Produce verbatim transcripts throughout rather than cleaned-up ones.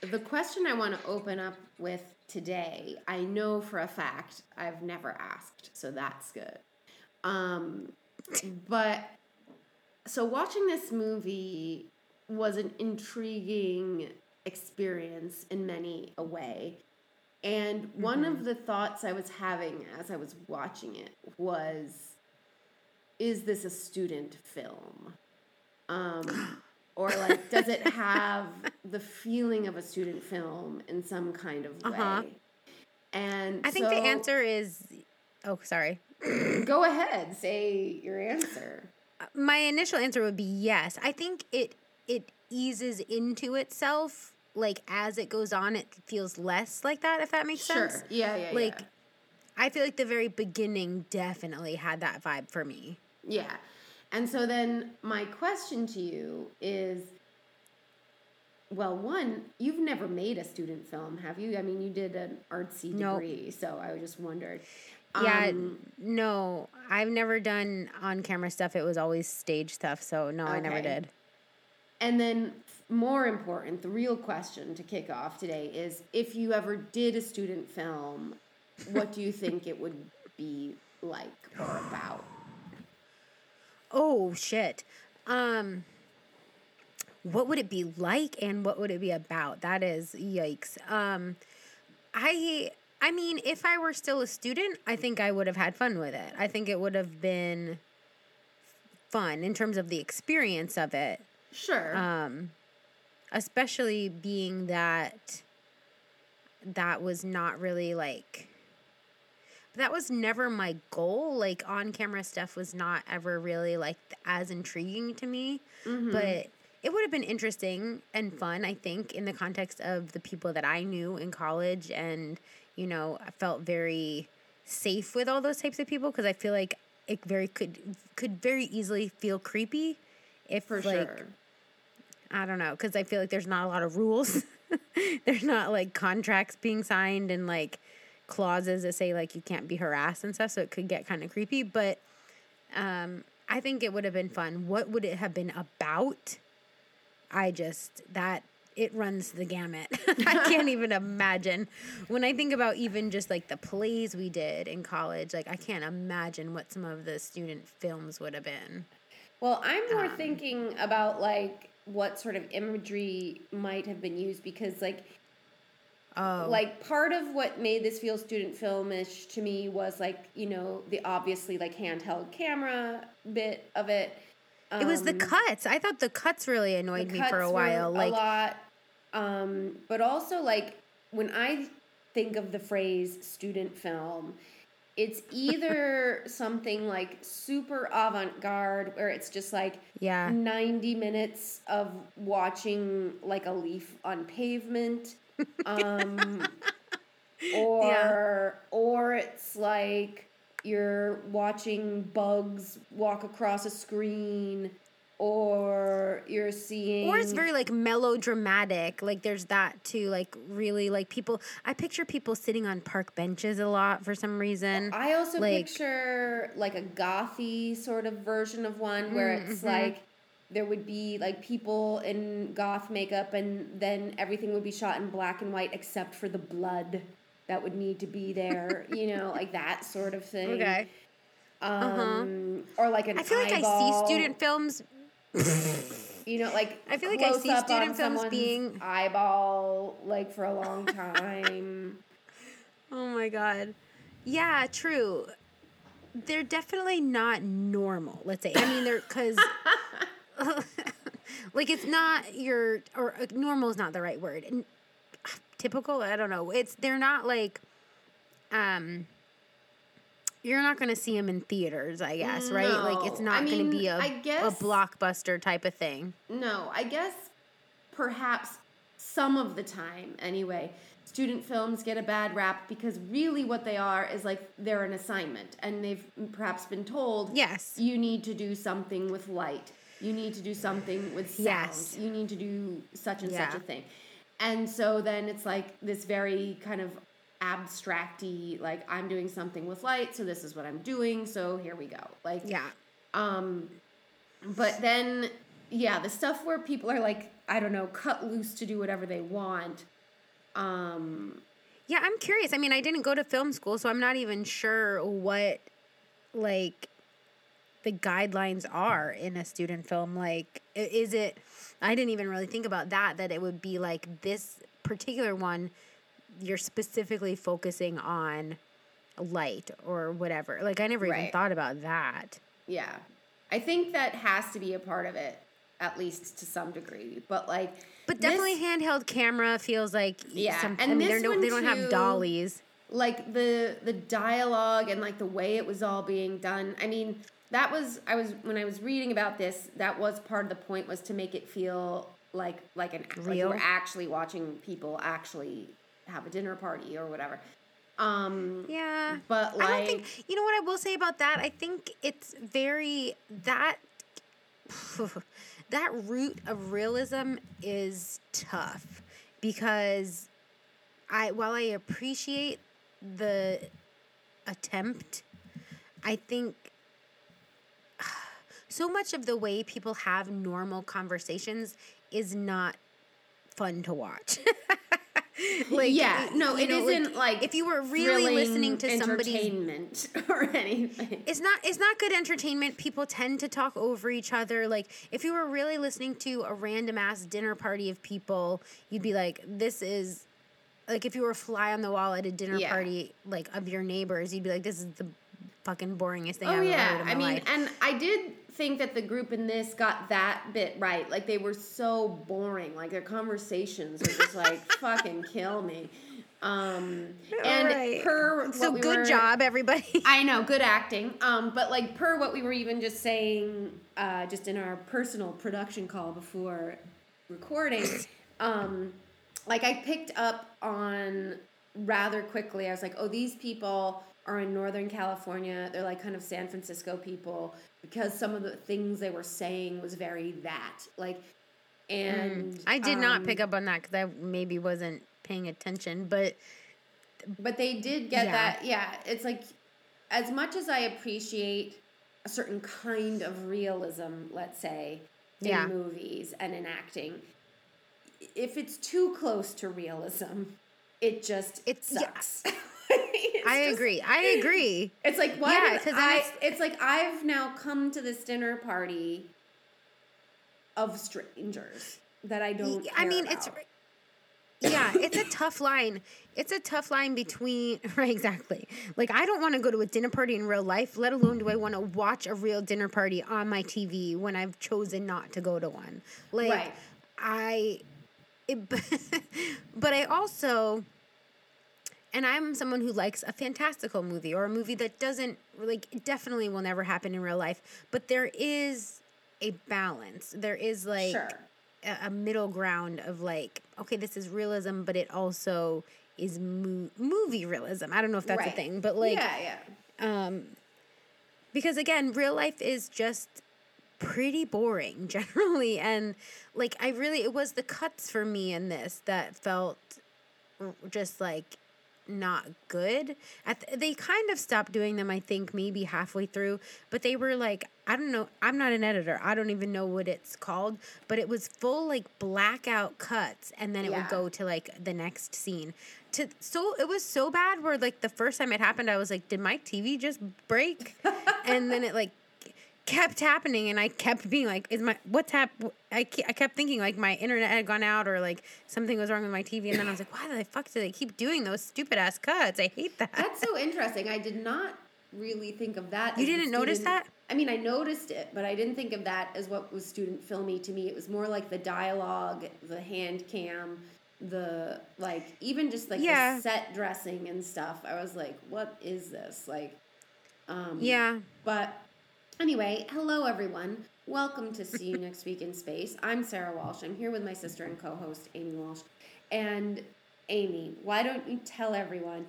the question I want to open up with today, I know for a fact I've never asked, so that's good. Um, but so watching this movie was an intriguing experience in many a way. And one mm-hmm. of the thoughts I was having as I was watching it was, is this a student film? Um Or, like, does it have the feeling of a student film in some kind of way? Uh-huh. And I so, think the answer is... Oh, sorry. Go ahead. Say your answer. My initial answer would be yes. I think it it eases into itself. Like, as it goes on, it feels less like that, if that makes sure. sense. Yeah, yeah, like, yeah. I feel like the very beginning definitely had that vibe for me. Yeah. And so then my question to you is, well, one, you've never made a student film, have you? I mean, you did an artsy degree, nope. so I just wondered. Yeah, um, no, I've never done on-camera stuff. It was always stage stuff, so no, okay. I never did. And then more important, the real question to kick off today is, if you ever did a student film, what do you think it would be like or about? Oh, shit. Um, what would it be like and what would it be about? That is yikes. Um, I I mean, if I were still a student, I think I would have had fun with it. I think it would have been fun in terms of the experience of it. Sure. Um, especially being that that was not really like... That was never my goal. Like, on-camera stuff was not ever really, like, as intriguing to me. Mm-hmm. But it would have been interesting and fun, I think, in the context of the people that I knew in college. And, you know, I felt very safe with all those types of people because I feel like it very could could very easily feel creepy. If, For like, sure. I don't know, because I feel like there's not a lot of rules. There's not, like, contracts being signed and, like, clauses that say, like, you can't be harassed and stuff, so it could get kind of creepy. But um, I think it would have been fun. What would it have been about? I just, that, it runs the gamut. I can't even imagine. When I think about even just, like, the plays we did in college, like, I can't imagine what some of the student films would have been. Well, I'm more um, thinking about, like, what sort of imagery might have been used, because, like, Oh. like, part of what made this feel student film-ish to me was, like, you know, the obviously, like, handheld camera bit of it. Um, it was the cuts. I thought the cuts really annoyed the me cuts for a while. Were like a lot. Um, but also, like, when I think of the phrase student film, it's either something, like, super avant-garde where it's just, like, yeah. ninety minutes of watching, like, a leaf on pavement. um, or, yeah. or it's like you're watching bugs walk across a screen, or you're seeing... Or it's very, like, melodramatic. Like, there's that, too. Like, really, like, people... I picture people sitting on park benches a lot for some reason. I also like, picture, like, a gothy sort of version of one where mm-hmm. it's, like, there would be, like, people in goth makeup, and then everything would be shot in black and white except for the blood that would need to be there, you know, like that sort of thing. Okay. Um, uh-huh. Or, like, an eyeball. I feel eyeball. like I see student films. you know, like I feel like I see student films being eyeball like for a long time. Oh my God. Yeah, true. They're definitely not normal, let's say. I mean, they're because like it's not your or uh, normal is not the right word. And, uh, typical, I don't know. It's they're not like um you're not going to see them in theaters, I guess, no. right? Like, it's not I mean, going to be a, I guess, a blockbuster type of thing. No, I guess perhaps some of the time, anyway, student films get a bad rap because really what they are is, like, they're an assignment. And they've perhaps been told, yes, you need to do something with light. You need to do something with sound. Yes. You need to do such and yeah. such a thing. And so then it's, like, this very kind of abstract-y, like, I'm doing something with light, so this is what I'm doing, so here we go. Like, yeah. Um, but then, yeah, the stuff where people are, like, I don't know, cut loose to do whatever they want. Um, yeah, I'm curious. I mean, I didn't go to film school, so I'm not even sure what, like, the guidelines are in a student film. Like, is it, I didn't even really think about that, that it would be, like, this particular one you're specifically focusing on light or whatever. Like, I never right. even thought about that. Yeah. I think that has to be a part of it, at least to some degree. But, like... But definitely this, handheld camera feels like... Yeah. Some, and I mean, this no, one, They don't too, have dollies. Like, the the dialogue and, like, the way it was all being done. I mean, that was... I was... When I was reading about this, that was part of the point was to make it feel like, like an... Real? Like you were actually watching people actually... have a dinner party or whatever. Um, yeah. But like... I don't think... You know what I will say about that? I think it's very... That... That route of realism is tough because I, while I appreciate the attempt, I think so much of the way people have normal conversations is not fun to watch. Like, yeah, no, it know, isn't like, like if you were really listening to somebody's entertainment or anything. It's not it's not good entertainment. People tend to talk over each other. Like if you were really listening to a random ass dinner party of people, you'd be like, this is like if you were a fly on the wall at a dinner yeah. party like of your neighbors, you'd be like, this is the fucking boringest thing oh, I've ever yeah. heard in my I mean, life. And I did think that the group in this got that bit right. Like, they were so boring. Like, their conversations were just like, fucking kill me. Um, and right. per So we good were, job, everybody. I know, good acting. Um, but, like, per what we were even just saying, uh, just in our personal production call before recording, um, like, I picked up on rather quickly. I was like, oh, these people... are in Northern California. They're like kind of San Francisco people because some of the things they were saying was very that. Like, and... Mm. I did um, not pick up on that because I maybe wasn't paying attention, but... But they did get yeah. that. Yeah, it's like, as much as I appreciate a certain kind of realism, let's say, in yeah. movies and in acting, if it's too close to realism, it just it sucks. Yeah. I just, agree. I agree. It's like, why yeah, did I... It's, it's like, I've now come to this dinner party of strangers that I don't I mean, about. It's... Yeah, it's a tough line. It's a tough line between... Right, exactly. Like, I don't want to go to a dinner party in real life, let alone do I want to watch a real dinner party on my T V when I've chosen not to go to one. Like, right. I... It, but I also... And I'm someone who likes a fantastical movie or a movie that doesn't, like, definitely will never happen in real life. But there is a balance. There is, like, sure. a, a middle ground of, like, okay, this is realism, but it also is mo- movie realism. I don't know if that's right. a thing. But, like, yeah, yeah. Um, because, again, real life is just pretty boring generally. And, like, I really, it was the cuts for me in this that felt just, like, not good. At the, they kind of stopped doing them, I think, maybe halfway through, but they were like, I don't know, I'm not an editor, I don't even know what it's called, but it was full, like, blackout cuts, and then it yeah. would go to, like, the next scene. To so it was so bad where, like, the first time it happened, I was like, did my T V just break? And then it, like, kept happening, and I kept being like, "Is my what's happening?" I kept thinking like my internet had gone out, or like something was wrong with my T V, and then I was like, "Why the fuck do they keep doing those stupid ass cuts? I hate that." That's so interesting. I did not really think of that. You didn't notice that? I mean, I noticed it, but I didn't think of that as what was student filmy to me. It was more like the dialogue, the hand cam, the like, even just like yeah. the set dressing and stuff. I was like, "What is this?" Like, um, yeah, but. Anyway, hello everyone. Welcome to See You Next Week in Space. I'm Sarah Walsh. I'm here with my sister and co-host, Amy Walsh. And Amy, why don't you tell everyone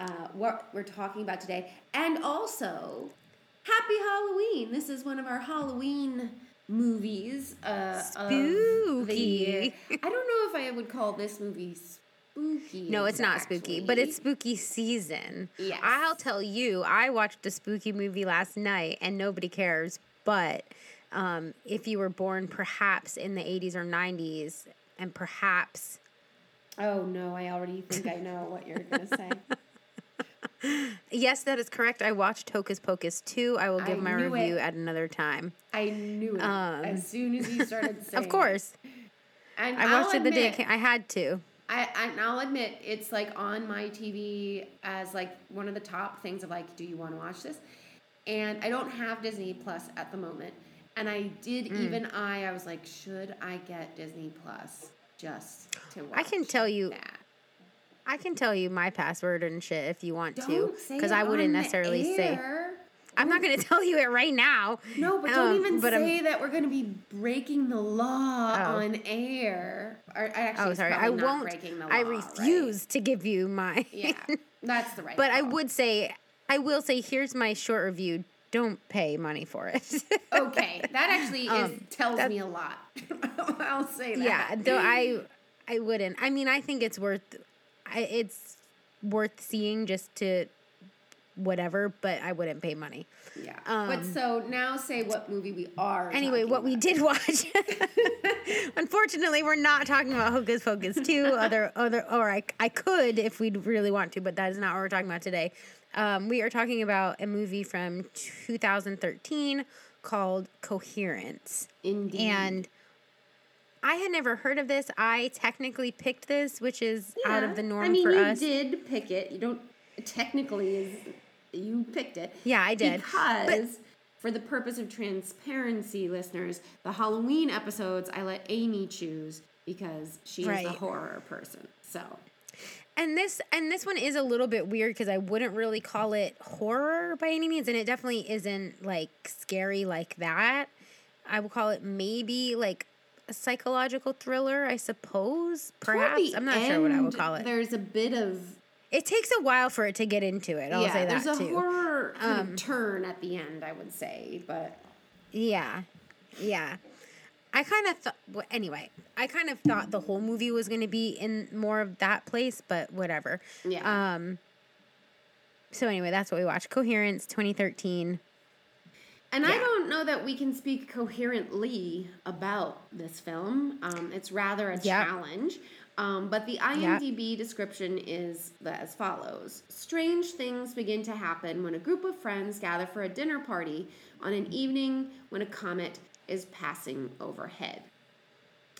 uh, what we're talking about today? And also, happy Halloween. This is one of our Halloween movies. Uh, spooky. Of the, I don't know if I would call this movie spooky. Spooky, no, it's not actually. Spooky, but it's spooky season. Yes. I'll tell you, I watched a spooky movie last night, and nobody cares, but um, if you were born perhaps in the eighties or nineties, and perhaps... Oh, no, I already think I know what you're going to say. Yes, that is correct. I watched Hocus Pocus two. I will give I my review it. at another time. I knew it um, as soon as you started saying Of course. And I watched I'll it the admit, day I had to. I, and I'll admit, it's, like, on my T V as, like, one of the top things of, like, do you want to watch this? And I don't have Disney Plus at the moment. And I did mm. even I, I was like, should I get Disney Plus just to watch I can tell you, that? I can tell you my password and shit if you want don't to. Because I wouldn't necessarily say. I'm not going to tell you it right now. No, but don't um, even but say I'm, that we're going to be breaking the law oh. on air. Or, actually, oh, sorry. I not won't. Breaking the law, I refuse right? to give you my. Yeah, that's the right. But call. I would say, I will say, here's my short review. Don't pay money for it. Okay, that actually is, um, tells me a lot. I'll say that. Yeah, though I, I wouldn't. I mean, I think it's worth, I, it's worth seeing just to. Whatever, but I wouldn't pay money. Yeah. Um, but so now say what movie we are. Anyway, what about. We did watch. Unfortunately, we're not talking about Hocus Pocus two. Other, other, or I, I could if we'd really want to, but that is not what we're talking about today. Um, we are talking about a movie from two thousand thirteen called Coherence. Indeed. And I had never heard of this. I technically picked this, which is yeah. out of the norm I mean, for us. I mean, you did pick it. You don't. Technically, is you picked it. Yeah, I did. Because but, for the purpose of transparency, listeners, the Halloween episodes, I let Amy choose because she's right. the horror person. So, and this and this one is a little bit weird because I wouldn't really call it horror by any means, and it definitely isn't like scary like that. I would call it maybe like a psychological thriller, I suppose. Perhaps I'm not end, sure what I would call it. There's a bit of. It takes a while for it to get into it. I'll yeah, say that too. Yeah, there's a horror kind um, of turn at the end, I would say, but yeah, yeah. I kind of thought. Well, anyway, I kind of thought the whole movie was going to be in more of that place, but whatever. Yeah. Um. So anyway, that's what we watched. Coherence, twenty thirteen. And yeah. I don't know that we can speak coherently about this film. Um, it's rather a yep. challenge. Um, but the IMDb yep. description is as follows. Strange things begin to happen when a group of friends gather for a dinner party on an evening when a comet is passing overhead.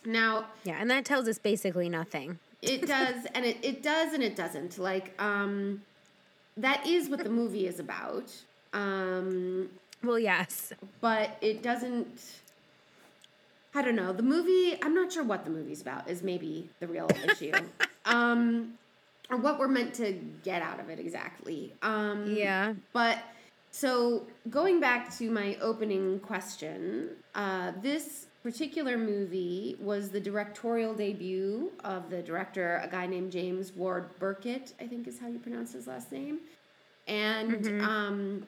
Now... Yeah, and that tells us basically nothing. It does, and it, it does, and it doesn't. Like, um, that is what the movie is about. Um, well, yes. But it doesn't... I don't know. The movie, I'm not sure what the movie's about, is maybe the real issue. um, or what we're meant to get out of it exactly. Um, yeah. But, so, going back to my opening question, uh, this particular movie was the directorial debut of the director, a guy named James Ward Byrkit, I think is how you pronounce his last name. And, mm-hmm. um...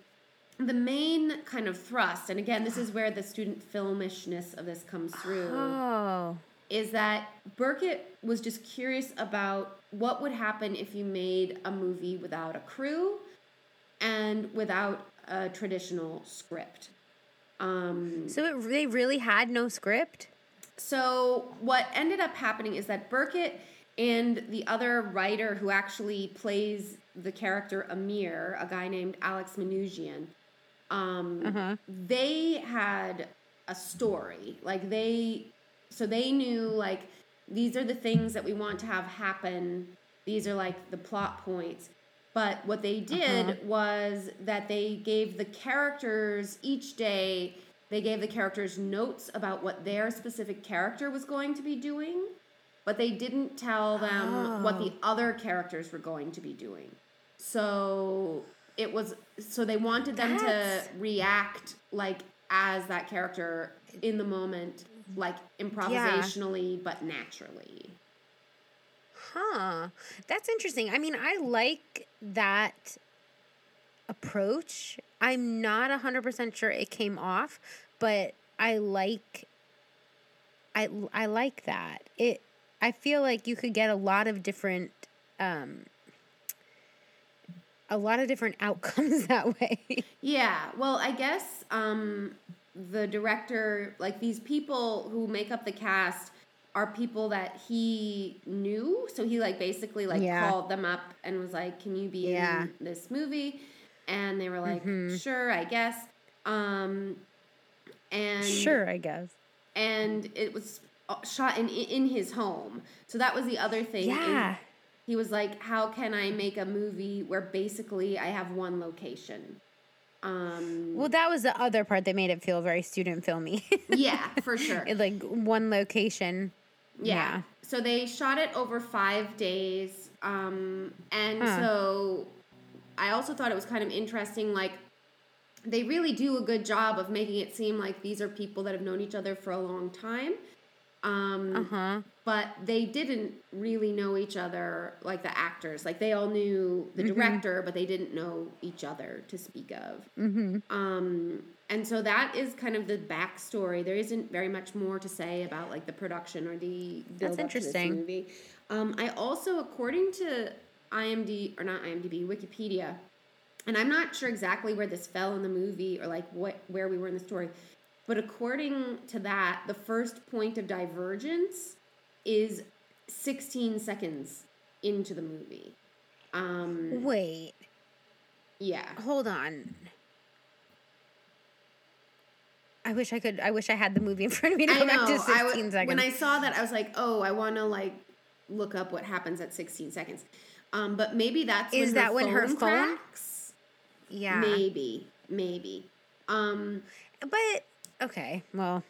the main kind of thrust, and again, this is where the student filmishness of this comes through, oh. is that Byrkit was just curious about what would happen if you made a movie without a crew and without a traditional script. Um, so it, they really had no script? So what ended up happening is that Byrkit and the other writer who actually plays the character Amir, a guy named Alex Manougian, Um, uh-huh. They had a story. Like they, so they knew like, these are the things that we want to have happen. These are like the plot points. But what they did uh-huh. was that they gave the characters each day, they gave the characters notes about what their specific character was going to be doing, but they didn't tell them oh. what the other characters were going to be doing. So it was, so they wanted them That's... to react like as that character in the moment, like improvisationally, yeah. but naturally. Huh. That's interesting. I mean, I like that approach. I'm not one hundred percent sure it came off, but I like I I like that. It I feel like you could get a lot of different um a lot of different outcomes that way. Yeah. Well, I guess um the director, like these people who make up the cast are people that he knew. So he like basically like yeah. called them up and was like, can you be yeah. in this movie? And they were like, mm-hmm. sure, I guess. Um, and Sure, I guess. And it was shot in in his home. So that was the other thing. Yeah. And he was like, how can I make a movie where basically I have one location? Um, well, that was the other part that made it feel very student filmy. Yeah, for sure. Like one location. Yeah. yeah. So they shot it over five days. Um, and huh. so I also thought it was kind of interesting. Like they really do a good job of making it seem like these are people that have known each other for a long time. Um, uh-huh. But they didn't really know each other, like the actors. Like they all knew the mm-hmm. director, but they didn't know each other to speak of. Mm-hmm. Um, and so that is kind of the backstory. There isn't very much more to say about like the production or the build-up to this movie. Um, I also, according to IMDb or not IMDb, Wikipedia, and I'm not sure exactly where this fell in the movie or like what where we were in the story. But according to that, the first point of divergence is sixteen seconds into the movie. Um, Wait. Yeah. Hold on. I wish I could. I wish I had the movie in front of me to go back to sixteen I w- seconds. When I saw that, I was like, "Oh, I want to like look up what happens at sixteen seconds." Um, but maybe that's is when that her when phone her phone cracks? Yeah. Maybe. Maybe. Um. But, okay, well.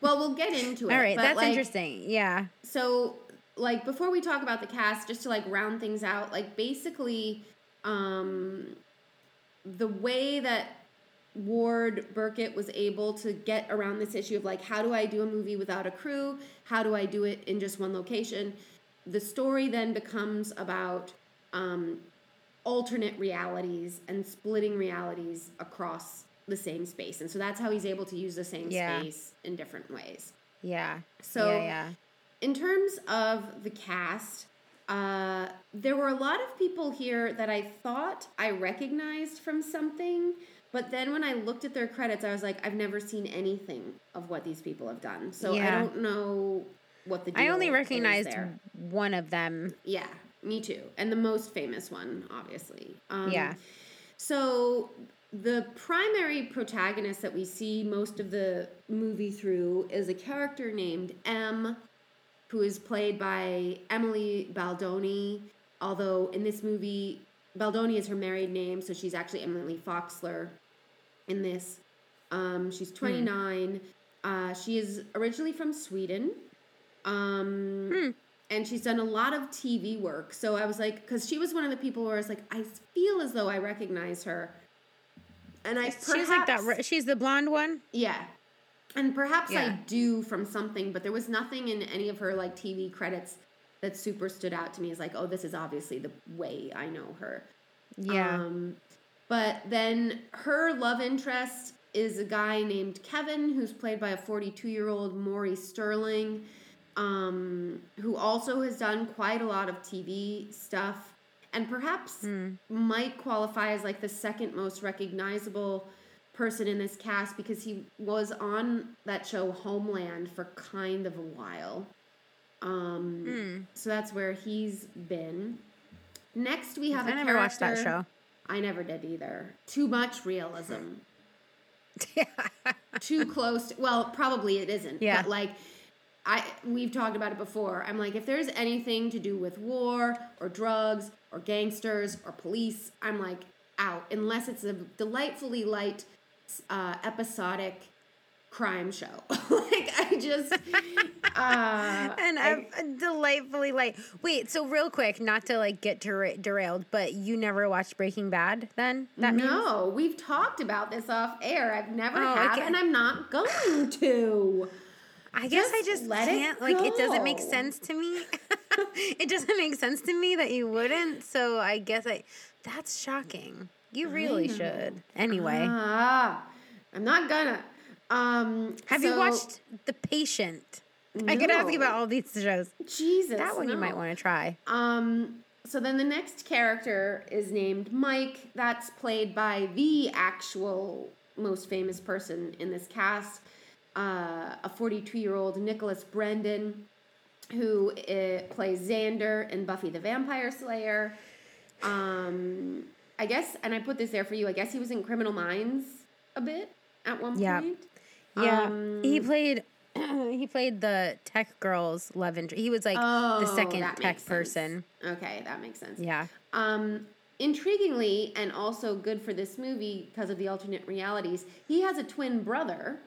well, we'll get into it. All right, but that's like, interesting, yeah. So, like, before we talk about the cast, just to, like, round things out, like, basically, um, the way that Ward Byrkit was able to get around this issue of, like, how do I do a movie without a crew? How do I do it in just one location? The story then becomes about um, alternate realities and splitting realities across the same space. And so that's how he's able to use the same yeah. space in different ways. Yeah. So yeah, yeah. in terms of the cast, uh, there were a lot of people here that I thought I recognized from something, but then when I looked at their credits, I was like, I've never seen anything of what these people have done. So yeah. I don't know what the deal I only recognized there. One of them. Yeah, me too. And the most famous one, obviously. Um, yeah. So the primary protagonist that we see most of the movie through is a character named M, who is played by Emily Baldoni, although in this movie, Baldoni is her married name, so she's actually Emily Foxler in this. Um, she's twenty-nine. Hmm. Uh, she is originally from Sweden, um, hmm. and she's done a lot of T V work. So I was like, because she was one of the people where I was like, I feel as though I recognize her. And I perhaps, she's like that. She's the blonde one. Yeah, and perhaps yeah. I do from something, but there was nothing in any of her like T V credits that super stood out to me as like, oh, this is obviously the way I know her. Yeah. Um, but then her love interest is a guy named Kevin, who's played by a forty-two-year-old Maury Sterling, um, who also has done quite a lot of T V stuff. And perhaps mm. might qualify as like the second most recognizable person in this cast because he was on that show Homeland for kind of a while. Um, mm. So that's where he's been. Next we have I a character. I never watched that show. I never did either. Too much realism. too close. To, well, probably it isn't. Yeah. But like, I we've talked about it before. I'm like, if there's anything to do with war or drugs or gangsters or police, I'm like out. Unless it's a delightfully light, uh, episodic crime show. Like I just uh and I'm I, delightfully like wait so real quick, not to like get der- derailed but you never watched Breaking Bad then? That no means? We've talked about this off air. I've never oh, have and I'm not going to. I guess just I just let can't it like it doesn't make sense to me. It doesn't make sense to me that you wouldn't, so I guess I that's shocking. You really should. Anyway, ah, I'm not gonna Um, Have so, you watched The Patient? No. I could ask you about all these shows. Jesus. That one no. you might want to try. Um, so then the next character is named Mike. That's played by the actual most famous person in this cast, uh, a forty-two-year-old Nicholas Brendan, who uh, plays Xander in Buffy the Vampire Slayer. Um, I guess, and I put this there for you, I guess he was in Criminal Minds a bit at one yeah. point. Yeah, um, he played. He played the tech girls' love interest. He was like oh, the second tech person. Okay, that makes sense. Yeah. Um, intriguingly, and also good for this movie because of the alternate realities, he has a twin brother.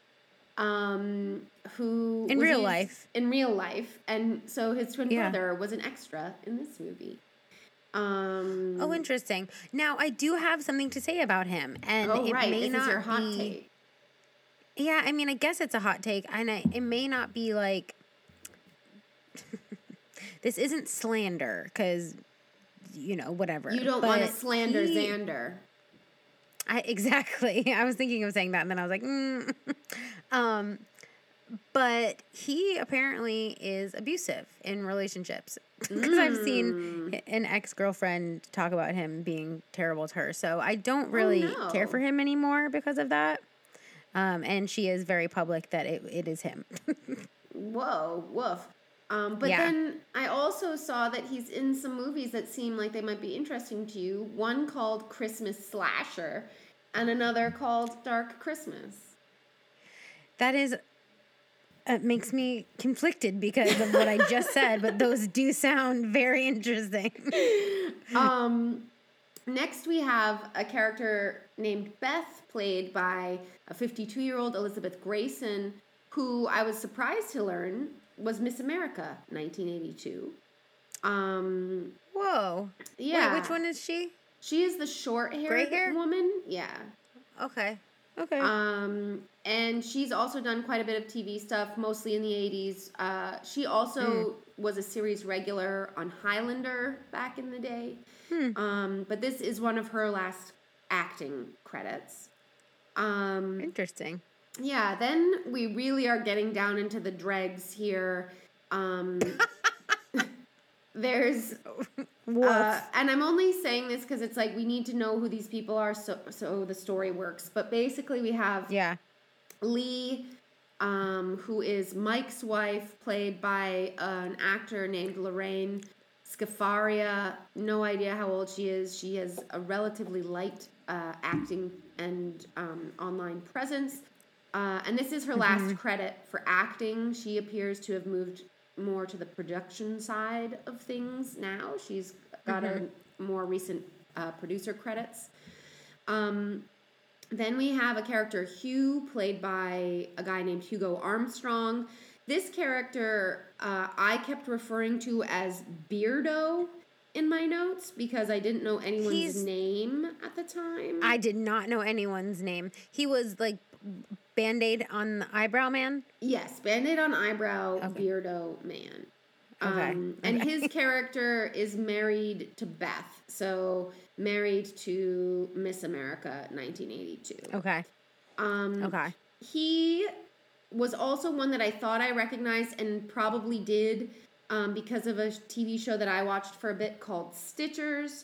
Um, who in real life? In real life, and so his twin yeah. brother was an extra in this movie. Um. Oh, interesting. Now I do have something to say about him, and oh, it right. may this not is your hot be. Take. Yeah, I mean, I guess it's a hot take, and I, it may not be like, this isn't slander, because, you know, whatever. You don't want to slander he, Xander. I, exactly. I was thinking of saying that, and then I was like, mm. um, but he apparently is abusive in relationships, because mm. I've seen an ex-girlfriend talk about him being terrible to her, so I don't really oh, no. care for him anymore because of that. Um, and she is very public that it, it is him. Whoa, woof. Um, but yeah. then I also saw that he's in some movies that seem like they might be interesting to you. One called Christmas Slasher and another called Dark Christmas. That is, it makes me conflicted because of what I just said, but those do sound very interesting. um, next we have a character named Beth, played by a fifty-two-year-old Elizabeth Grayson, who I was surprised to learn was Miss America, nineteen eighty-two. Um, Whoa. Yeah. Wait, which one is she? She is the short-haired woman. Yeah. Okay. Okay. Um, and she's also done quite a bit of T V stuff, mostly in the eighties. Uh, she also mm. was a series regular on Highlander back in the day. Hmm. Um, but this is one of her last acting credits. Um, Interesting. Yeah, then we really are getting down into the dregs here. Um, there's... Uh, and I'm only saying this because it's like we need to know who these people are so, so the story works. But basically we have yeah. Lee, um, who is Mike's wife, played by uh, an actor named Lorraine Scafaria. No idea how old she is. She has a relatively light uh, acting and um, online presence. Uh, and this is her last mm-hmm. credit for acting. She appears to have moved more to the production side of things now. She's got mm-hmm. a more recent uh, producer credits. Um, then we have a character, Hugh, played by a guy named Hugo Armstrong. This character uh, I kept referring to as Beardo in my notes because I didn't know anyone's He's, name at the time. I did not know anyone's name. He was like Band-Aid on the Eyebrow Man? Yes, Band-Aid on Eyebrow, okay. Beardo Man. Okay. Um, okay. And his character is married to Beth, so married to Miss America nineteen eighty-two. Okay. Um, okay. He... was also one that I thought I recognized and probably did um, because of a T V show that I watched for a bit called Stitchers,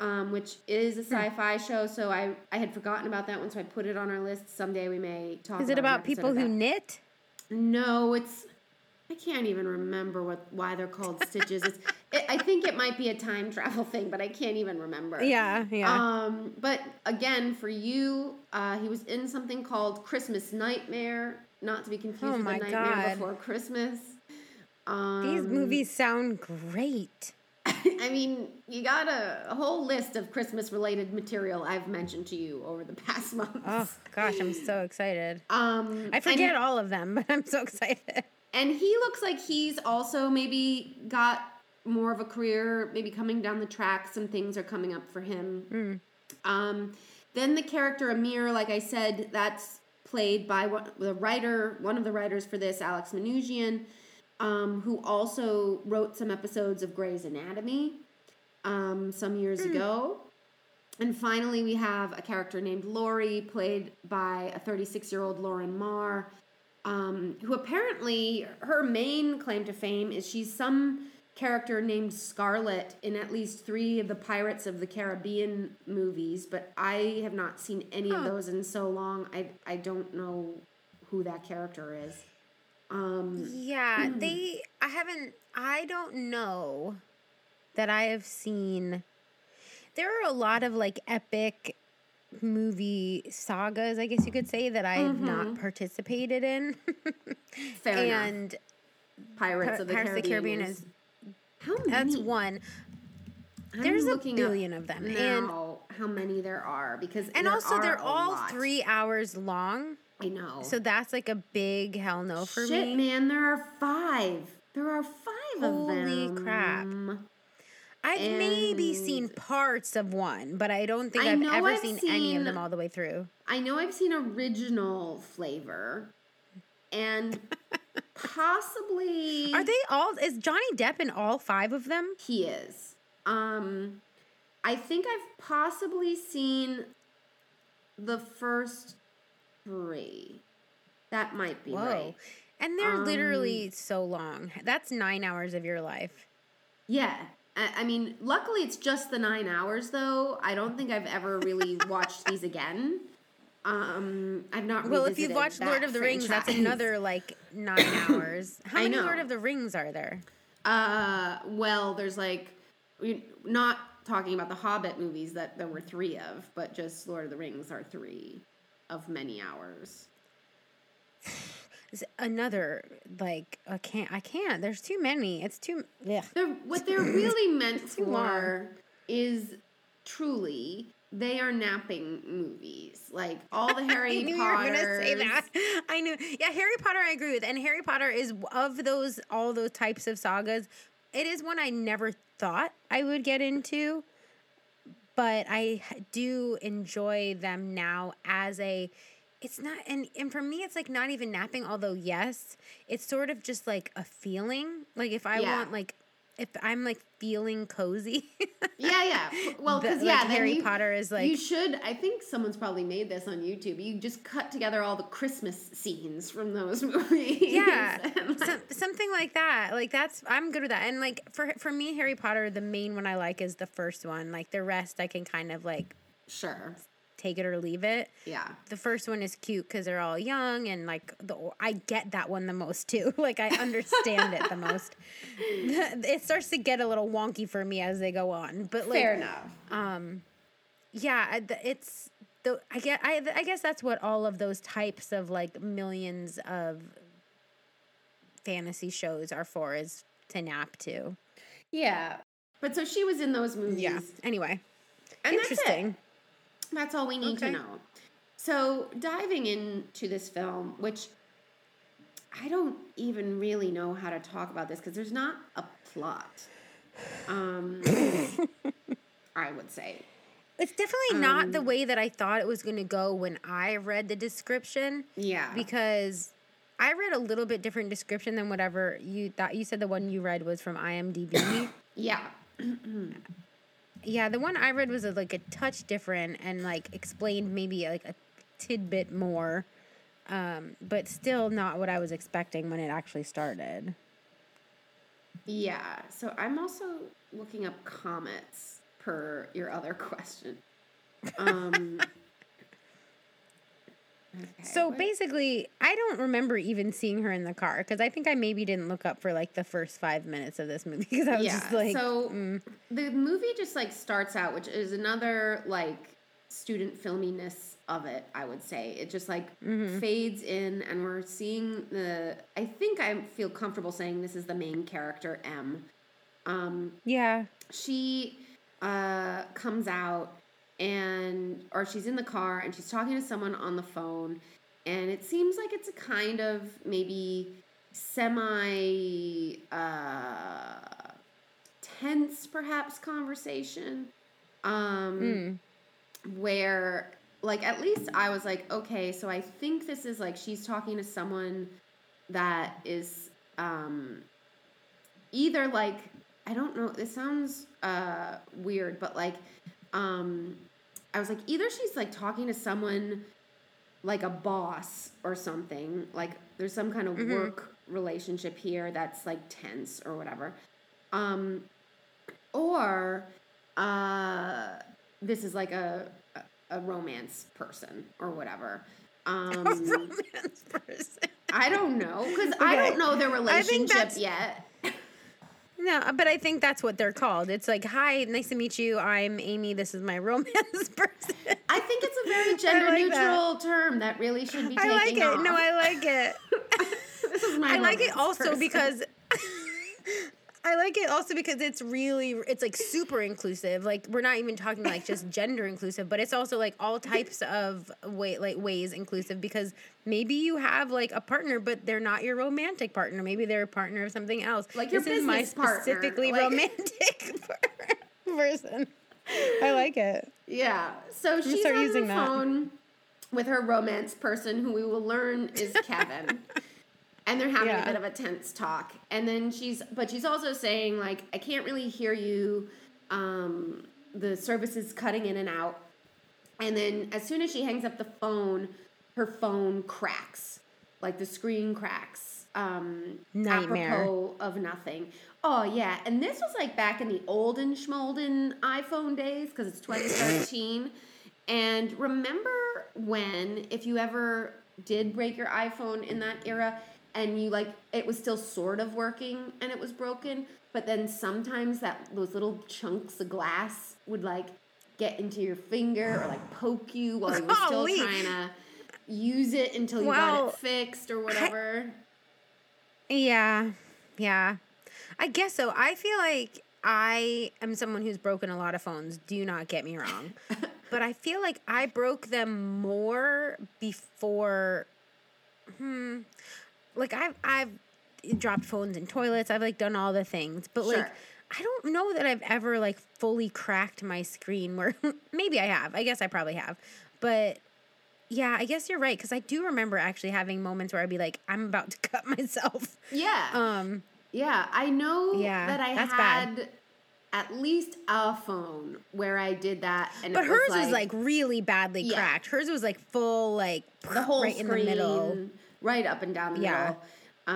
um, which is a sci-fi show. So I, I had forgotten about that one, so I put it on our list. Someday we may talk about it. Is it about people who knit? No, it's... I can't even remember what why they're called Stitches. It's It, I think it might be a time travel thing, but I can't even remember. Yeah, yeah. Um, but again, for you, uh, he was in something called Christmas Nightmare, not to be confused oh with the Nightmare God. Before Christmas. Um, These movies sound great. I mean, you got a, a whole list of Christmas-related material I've mentioned to you over the past months. Oh, gosh, I'm so excited. Um, I forget and, all of them, but I'm so excited. And he looks like he's also maybe got more of a career, maybe coming down the track. Some things are coming up for him. Mm. Um, then the character Amir, like I said, that's played by one, the writer, one of the writers for this, Alex Manougian, Um, who also wrote some episodes of Grey's Anatomy um, some years mm. ago. And finally, we have a character named Lori, played by a thirty-six-year-old Lauren Mar, um, who apparently, her main claim to fame is she's some character named Scarlet in at least three of the Pirates of the Caribbean movies, but I have not seen any oh. of those in so long. I, I don't know who that character is. Um, yeah, mm. they, I haven't, I don't know that I have seen, there are a lot of like epic movie sagas, I guess you could say, that I have mm-hmm. not participated in. Fair and enough. And Pirates P- of the Pirates Caribbean, of the Caribbean is, how many? That's one. I'm There's a billion of them. Now and how many there are, because and there also are they're all lot. three hours long. I know. So that's like a big hell no for Shit, me. Shit, man, there are five. There are five Holy of them. Holy crap. I've and maybe seen parts of one, but I don't think I I've ever I've seen, seen any of them all the way through. I know I've seen original flavor and possibly... Are they all... Is Johnny Depp in all five of them? He is. Um, I think I've possibly seen the first... Three. That might be Whoa. right. And they're um, literally so long. That's nine hours of your life. Yeah. I, I mean, luckily it's just the nine hours, though. I don't think I've ever really watched these again. Um, I've not Well, if you've watched Lord of the franchise. Rings, that's another, like, nine hours. How many Lord of the Rings are there? Uh, well, there's, like, not talking about the Hobbit movies that there were three of, but just Lord of the Rings are three. Of many hours. Another, like, I can't, I can't. There's too many. It's too, yeah. They're, what they're really meant for long. Is truly, they are napping movies. Like, all the Harry Potter. I knew you were going to say that. I knew. Yeah, Harry Potter I agree with. And Harry Potter is, of those, all those types of sagas, it is one I never thought I would get into. But I do enjoy them now as a, it's not, and, and for me, it's like not even napping, although yes, it's sort of just like a feeling. Like if I yeah. want, like, if I'm like feeling cozy. yeah, yeah. Well, because yeah. Like Harry you, Potter is like. You should, I think someone's probably made this on YouTube. You just cut together all the Christmas scenes from those movies. Yeah, like, so, something like that. Like that's, I'm good with that. And like for for me, Harry Potter, the main one I like is the first one. Like the rest I can kind of like. Sure. Take it or leave it. Yeah. The first one is cute because they're all young and like the I get that one the most too. Like I understand it the most. It starts to get a little wonky for me as they go on. But like, fair enough. Um, yeah, it's the I get I I guess that's what all of those types of like millions of fantasy shows are for, is to nap to. Yeah, but so she was in those movies. Yeah. Anyway, and interesting. That's it. That's all we need okay. to know. So diving into this film, which I don't even really know how to talk about this because there's not a plot. Um, I would say. It's definitely um, not the way that I thought it was going to go when I read the description. Yeah. Because I read a little bit different description than whatever you thought. You said the one you read was from I M D B. yeah. Yeah, the one I read was a, like a touch different and like explained maybe like a tidbit more, um, but still not what I was expecting when it actually started. Yeah, so I'm also looking up comets per your other question. Um, Okay, so what? Basically, I don't remember even seeing her in the car because I think I maybe didn't look up for like the first five minutes of this movie because I was yeah, just like. So mm. the movie just like starts out, which is another like student filminess of it, I would say. It just like mm-hmm. fades in and we're seeing the, I think I feel comfortable saying this is the main character, M. Um, yeah. She uh, comes out. And, or she's in the car and she's talking to someone on the phone, and it seems like it's a kind of maybe semi uh, tense, perhaps, conversation. Um, mm. Where, like, at least I was like, okay, so I think this is like she's talking to someone that is um, either like, I don't know, it sounds uh, weird, but like, um, I was like, either she's like talking to someone like a boss or something, like there's some kind of mm-hmm. work relationship here that's like tense or whatever. Um, or, uh, this is like a, a romance person or whatever. Um, a romance person. I don't know. Cause okay. I don't know their relationship yet. No, but I think that's what they're called. It's like, hi, nice to meet you. I'm Amy. This is my romance person. I think it's a very gender-neutral like term that really should be taken off. I like it. Off. No, I like it. This is my I like it also person. because... I like it also because it's really, it's like super inclusive. Like we're not even talking like just gender inclusive, but it's also like all types of way, like ways inclusive, because maybe you have like a partner, but they're not your romantic partner. Maybe they're a partner of something else. Like your business partner. This is my specifically like, romantic person. I like it. Yeah. So she's on using the phone that. with her romance person, who we will learn is Kevin. And they're having yeah. a bit of a tense talk. And then she's, but she's also saying, like, I can't really hear you. Um, the service is cutting in and out. And then as soon as she hangs up the phone, her phone cracks. Like, the screen cracks. Um, Nightmare. Apropos of nothing. Oh, yeah. And this was, like, back in the olden schmolden iPhone days, because it's twenty thirteen. And remember when, if you ever did break your iPhone in that era, and you, like, it was still sort of working, and it was broken, but then sometimes that those little chunks of glass would, like, get into your finger or, like, poke you while you were still oh, trying to use it until you well, got it fixed or whatever. I, yeah. Yeah. I guess so. I feel like I am someone who's broken a lot of phones. Do not get me wrong. But I feel like I broke them more before... Hmm... Like, I've, I've dropped phones in toilets. I've, like, done all the things. But, sure. like, I don't know that I've ever, like, fully cracked my screen where – maybe I have. I guess I probably have. But, yeah, I guess you're right, because I do remember actually having moments where I'd be like, I'm about to cut myself. Yeah. Um. Yeah. I know yeah, that I that's had bad. at least a phone where I did that. And but it hers was like, was, like, really badly yeah. cracked. Hers was, like, full, like, the whole right screen. in the middle. Right up and down the yeah. middle.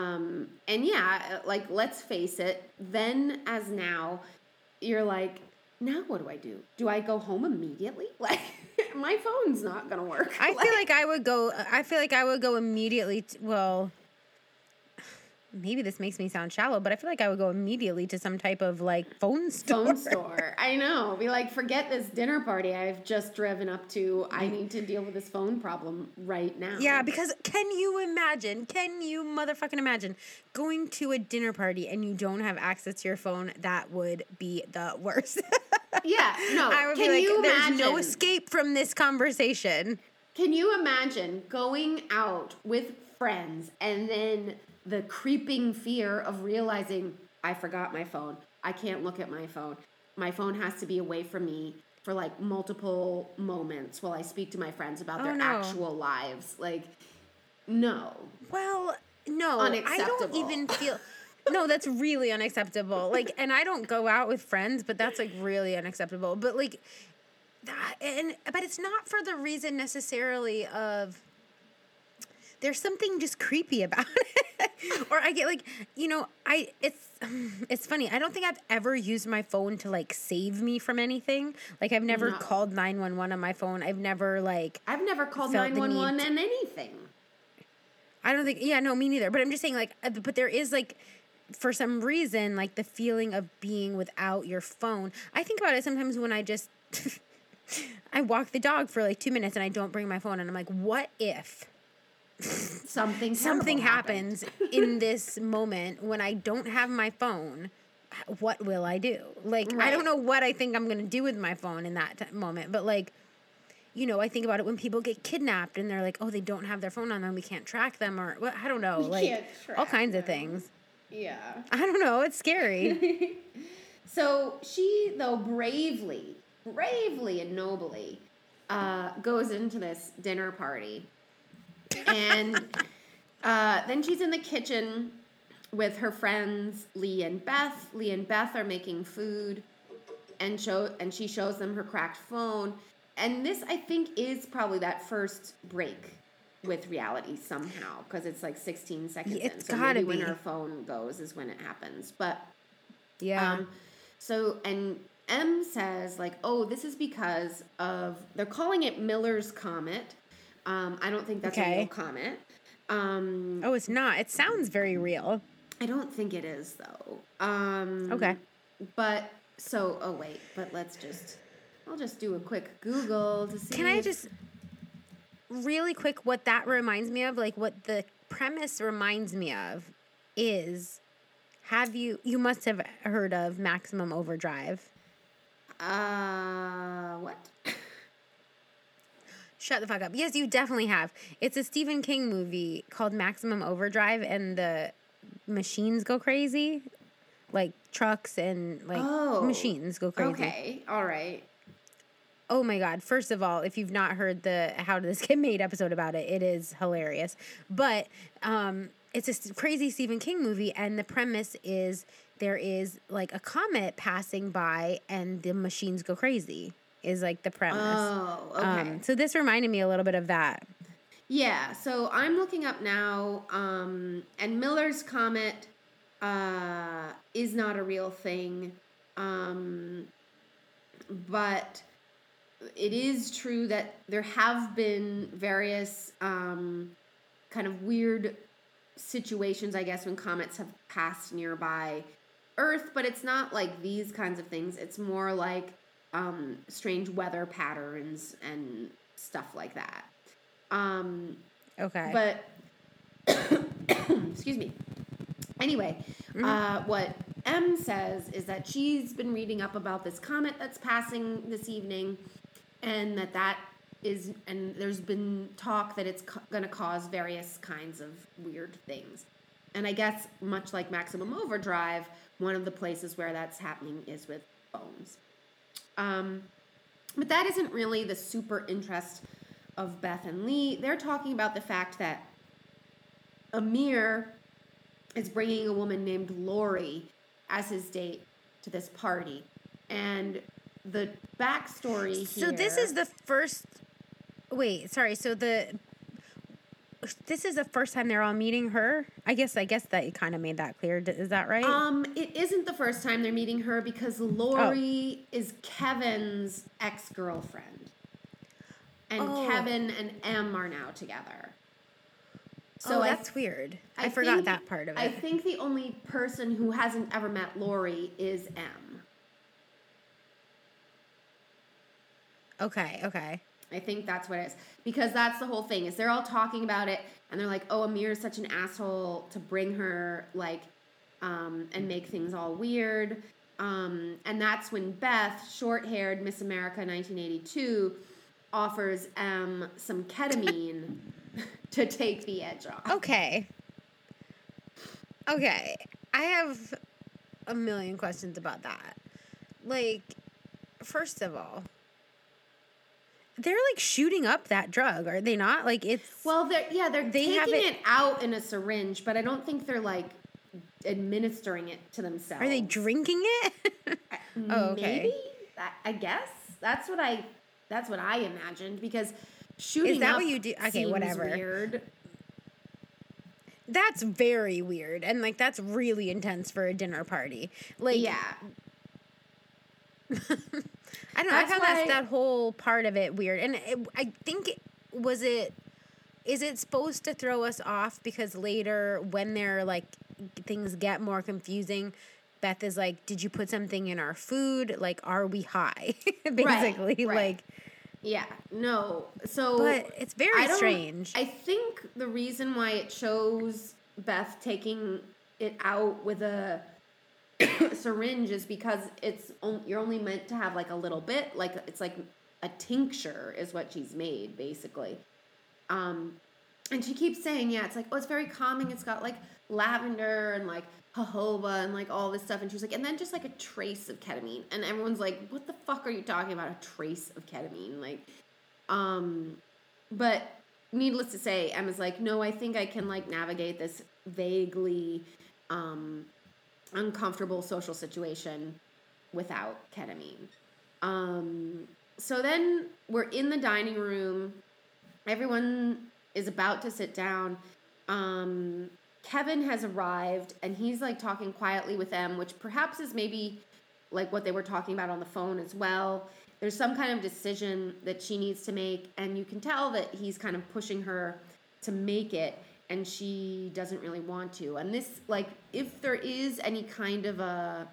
Um, and yeah, like, let's face it, then as now, you're like, now what do I do? Do I go home immediately? Like, my phone's not going to work. I like, feel like I would go, I feel like I would go immediately, to, well, maybe this makes me sound shallow, but I feel like I would go immediately to some type of, like, phone store. Phone store. I know. Be like, forget this dinner party I've just driven up to. I need to deal with this phone problem right now. Yeah, because can you imagine, can you motherfucking imagine going to a dinner party and you don't have access to your phone? That would be the worst. Yeah, no. I would can be like, you imagine? There's no escape from this conversation. Can you imagine going out with friends and then... the creeping fear of realizing I forgot my phone. I can't look at my phone. My phone has to be away from me for like multiple moments while I speak to my friends about oh, their no. actual lives. Like, no. Well, no. Unacceptable. I don't even feel... No, that's really unacceptable. Like, and I don't go out with friends, but that's like really unacceptable. But like, that, and but it's not for the reason necessarily of... there's something just creepy about it. Or I get like, you know, I it's it's funny. I don't think I've ever used my phone to like save me from anything. Like I've never no. called nine one one on my phone. I've never like I've never called nine one one and anything. I don't think yeah, no, me neither. But I'm just saying like but there is like for some reason like the feeling of being without your phone. I think about it sometimes when I just I walk the dog for like two minutes and I don't bring my phone and I'm like, what if something something happens in this moment when I don't have my phone? What will I do? Like, right. I don't know what I think I'm going to do with my phone in that t- moment. But like, you know, I think about it when people get kidnapped and they're like, oh, they don't have their phone on them. We can't track them or well, I don't know. We like can't track all kinds them. Of things. Yeah. I don't know. It's scary. So she, though, bravely... bravely and nobly uh, goes into this dinner party. And uh, then she's in the kitchen with her friends Lee and Beth. Lee and Beth are making food and show and she shows them her cracked phone. And this, I think, is probably that first break with reality somehow because it's like sixteen seconds it's in. So gotta maybe be. When her phone goes is when it happens. But yeah. Um, so and Em says, like, oh, this is because of, they're calling it Miller's Comet. Um, I don't think that's okay. a real comet. Um, oh, it's not. It sounds very real. I don't think it is, though. Um, okay. But, so, oh, wait, but let's just, I'll just do a quick Google to see. Can I just, really quick, what that reminds me of, like, what the premise reminds me of is, have you, you must have heard of Maximum Overdrive. Uh, what? Shut the fuck up. Yes, you definitely have. It's a Stephen King movie called Maximum Overdrive, and the machines go crazy. Like, trucks and, like, oh, machines go crazy. Okay, all right. Oh, my God. First of all, if you've not heard the How Did This Get Made episode about it, it is hilarious. But um, it's a crazy Stephen King movie, and the premise is... there is, like, a comet passing by and the machines go crazy is, like, the premise. Oh, okay. Um, so this reminded me a little bit of that. Yeah, so I'm looking up now, um, and Miller's Comet uh, is not a real thing, um, but it is true that there have been various um, kind of weird situations, I guess, when comets have passed nearby Earth, but it's not like these kinds of things. It's more like um, strange weather patterns and stuff like that. Um, okay. But, excuse me. Anyway, mm-hmm. uh, what Em says is that she's been reading up about this comet that's passing this evening, and that that is, and there's been talk that it's co- going to cause various kinds of weird things. And I guess, much like Maximum Overdrive, one of the places where that's happening is with phones. Um, but that isn't really the super interest of Beth and Lee. They're talking about the fact that Amir is bringing a woman named Lori as his date to this party. And the backstory here... So this is the first... Wait, sorry. So the... This is the first time they're all meeting her. I guess I guess that you kind of made that clear. Is that right? Um, it isn't the first time they're meeting her because Lori oh. is Kevin's ex-girlfriend. And oh. Kevin and Em are now together. So oh, that's I, weird. I, I forgot think, that part of it. I think the only person who hasn't ever met Lori is Em. Okay, okay. I think that's what it is. Because that's the whole thing, is they're all talking about it, and they're like, oh, Amir's such an asshole to bring her, like, um, and make things all weird. Um, and that's when Beth, short-haired Miss America nineteen eighty-two, offers Em some ketamine to take the edge off. Okay. Okay. I have a million questions about that. Like, first of all, they're like shooting up that drug, are they not? Like it's well, they're yeah, they're they taking have it, it out in a syringe, but I don't think they're like administering it to themselves. Are they drinking it? Oh, okay. Maybe I, I guess that's what I that's what I imagined because shooting is that up what you do? Okay, seems whatever. Weird. that's very weird. And, like, that's really intense for a dinner party. Like, yeah. I don't know. I found that, that whole part of it weird. And it, I think, it, was it, is it supposed to throw us off because later when they're, like, things get more confusing, Beth is like, did you put something in our food? Like, are we high? Basically, right, right. like... Yeah, no, so... But it's very I strange. I think the reason why it shows Beth taking it out with a syringe is because it's on, you're only meant to have, like, a little bit. Like, it's like a tincture is what she's made, basically. Um, and she keeps saying, yeah, it's like, oh, it's very calming. It's got, like, lavender and, like, jojoba and, like, all this stuff. And she's like, and then just, like, a trace of ketamine. And everyone's like, what the fuck are you talking about, a trace of ketamine? Like, um, but needless to say, Emma's like, no, I think I can, like, navigate this vaguely um, uncomfortable social situation without ketamine. Um, so then we're in the dining room. Everyone is about to sit down. Um... Kevin has arrived, and he's, like, talking quietly with them, which perhaps is maybe, like, what they were talking about on the phone as well. There's some kind of decision that she needs to make, and you can tell that he's kind of pushing her to make it, and she doesn't really want to. And this, like, if there is any kind of a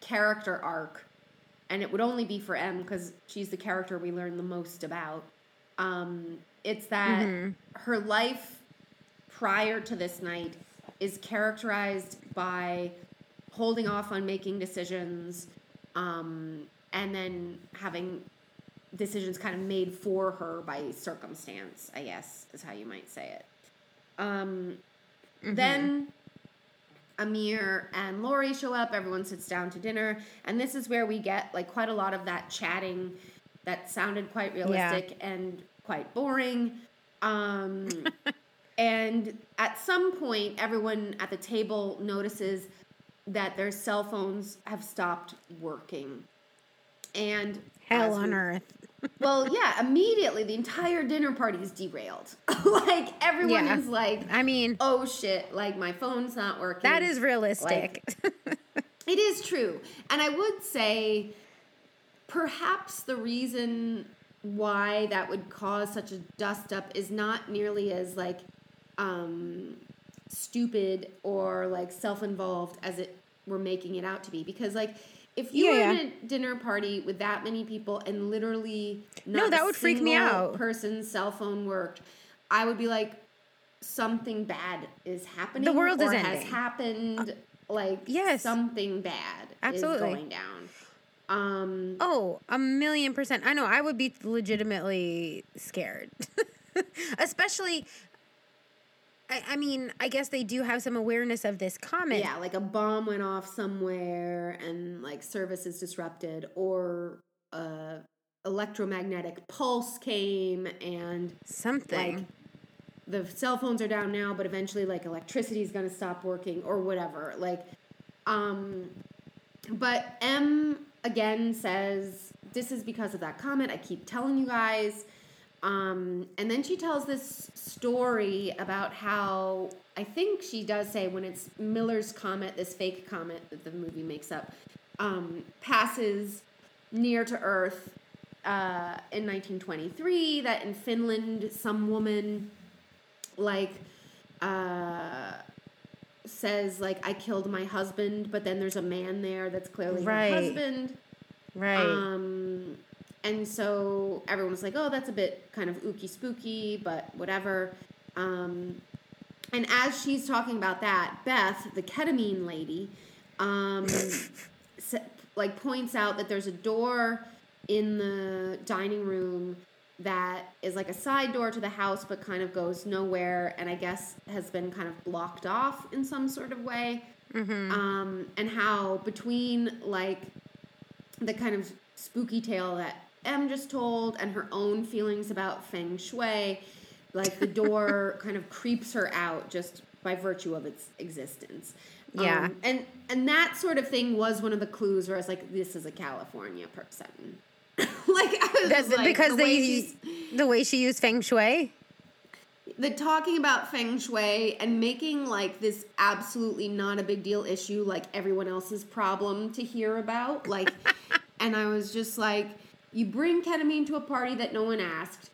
character arc, and it would only be for Em because she's the character we learn the most about, um, it's that mm-hmm. her life... prior to this night is characterized by holding off on making decisions um, and then having decisions kind of made for her by circumstance, I guess, is how you might say it. Um, mm-hmm. Then Amir and Lori show up. Everyone sits down to dinner. And this is where we get, like, quite a lot of that chatting that sounded quite realistic yeah. and quite boring. Um And at some point, everyone at the table notices that their cell phones have stopped working. And hell on we, earth. Well, yeah, immediately the entire dinner party is derailed. like, everyone yeah. is like, I mean, oh shit, like my phone's not working. That is realistic. Like, it is true. And I would say perhaps the reason why that would cause such a dust up is not nearly as, like, um, stupid or, like, self-involved as it we're making it out to be. Because, like, if you yeah, were yeah. at a dinner party with that many people and literally not no, that a would freak me out. Person's cell phone worked, I would be like, something bad is happening. The world or is ending. Has happened. Uh, like, yes. something bad Absolutely. Is going down. Um, oh, a million percent. I know. I would be legitimately scared. Especially... I, I mean, I guess they do have some awareness of this comet. Yeah, like a bomb went off somewhere and, like, service is disrupted, or a electromagnetic pulse came and something. Like, the cell phones are down now, but eventually, like, electricity is going to stop working or whatever. Like, um, but Em again says, "This is because of that comet. I keep telling you guys." Um, and then she tells this story about how, I think she does say, when it's Miller's Comet, this fake comet that the movie makes up, um, passes near to Earth uh, in nineteen twenty-three, that in Finland some woman, like, uh, says, like, I killed my husband, but then there's a man there that's clearly right. her husband. Right. Um... And so everyone was like, oh, that's a bit kind of ooky spooky, but whatever. Um, and as she's talking about that, Beth, the ketamine lady, um, like points out that there's a door in the dining room that is like a side door to the house, but kind of goes nowhere, and I guess has been kind of blocked off in some sort of way. Mm-hmm. Um, and how between, like, the kind of spooky tale that Em just told and her own feelings about feng shui, like, the door kind of creeps her out just by virtue of its existence. Yeah. Um, and, and that sort of thing was one of the clues where I was like, this is a California person. like, I was That's like, because the way, they, the way she used feng shui? the talking about feng shui and making like this absolutely not a big deal issue, like everyone else's problem to hear about. Like, and I was just like, you bring ketamine to a party that no one asked.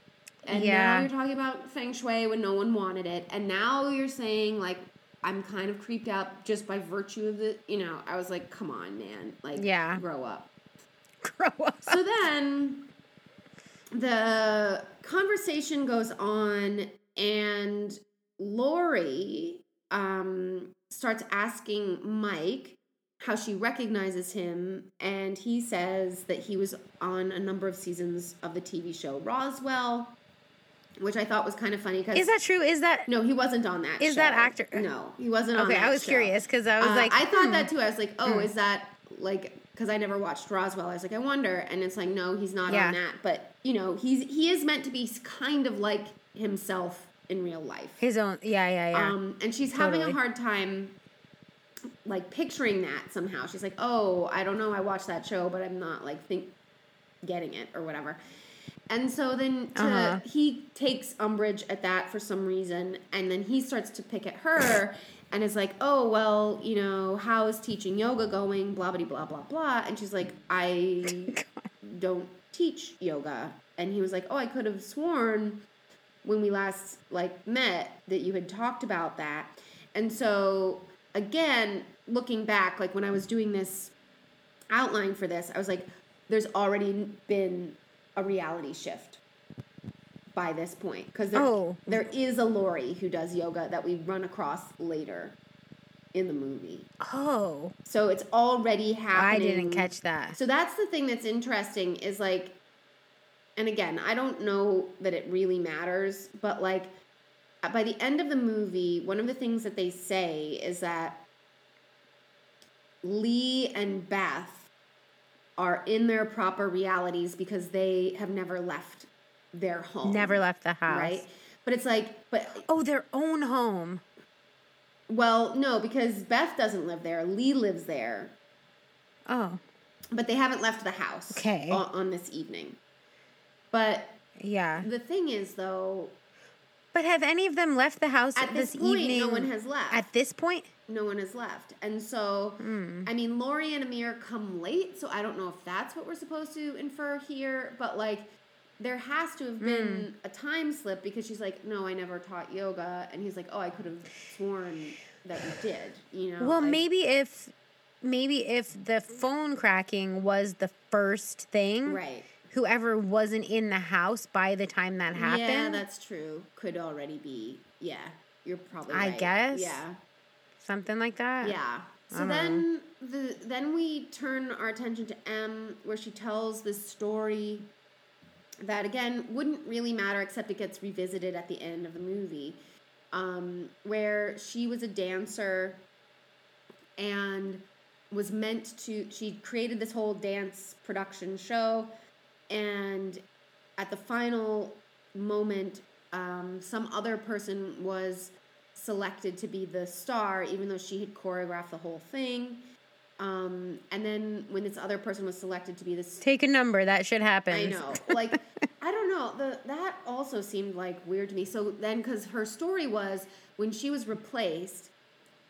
And yeah. now you're talking about feng shui when no one wanted it. And now you're saying, like, I'm kind of creeped out just by virtue of the, you know, I was like, come on, man. Like, yeah. grow up. Grow up. So then the conversation goes on and Lori um, starts asking Mike how she recognizes him, and he says that he was on a number of seasons of the T V show Roswell, which I thought was kind of funny. Because is that true? Is that... No, he wasn't on that Is show. That actor? No, he wasn't on okay, that show. Okay, I was show. curious, because I was uh, like... I thought hmm. that, too. I was like, oh, hmm. is that, like... Because I never watched Roswell. I was like, I wonder. And it's like, no, he's not yeah. on that. But, you know, he's he is meant to be kind of like himself in real life. His own... Yeah, yeah, yeah. Um, and she's totally. having a hard time... like picturing that somehow. She's like, oh, I don't know, I watched that show, but I'm not like think getting it or whatever. And so then to, uh-huh. he takes umbrage at that for some reason, and then he starts to pick at her and is like, oh, well, you know, how is teaching yoga going, blah, blah, blah, blah, blah. And she's like, I don't teach yoga. And he was like, oh, I could have sworn when we last like met that you had talked about that. And so... Again, looking back, like when I was doing this outline for this, I was like, there's already been a reality shift by this point. Because there, oh. there is a Lori who does yoga that we run across later in the movie. Oh. So it's already happening. I didn't catch that. So that's the thing that's interesting is like, and again, I don't know that it really matters, but like, by the end of the movie, one of the things that they say is that Lee and Beth are in their proper realities because they have never left their home. Never left the house. Right? But it's like... but Oh, their own home. Well, no, because Beth doesn't live there. Lee lives there. Oh. But they haven't left the house. Okay. On, on this evening. But... Yeah. The thing is, though... But have any of them left the house at this, this point, evening? At this point, no one has left. At this point? No one has left. And so, mm. I mean, Lori and Amir come late, so I don't know if that's what we're supposed to infer here. But, like, there has to have been mm. a time slip because she's like, no, I never taught yoga. And he's like, oh, I could have sworn that you did, you know? Well, like, maybe if maybe if the phone cracking was the first thing. Right. Whoever wasn't in the house by the time that happened. Yeah, that's true. Could already be. Yeah, you're probably right. I guess. Yeah. Something like that. Yeah. So then the then we turn our attention to Em, where she tells this story that, again, wouldn't really matter except it gets revisited at the end of the movie, um, where she was a dancer and was meant to... She created this whole dance production show... And at the final moment, um, some other person was selected to be the star, even though she had choreographed the whole thing. Um, and then when this other person was selected to be this... Take a number. That shit happens. I know. Like, I don't know. The, that also seemed, like, weird to me. So then, because her story was when she was replaced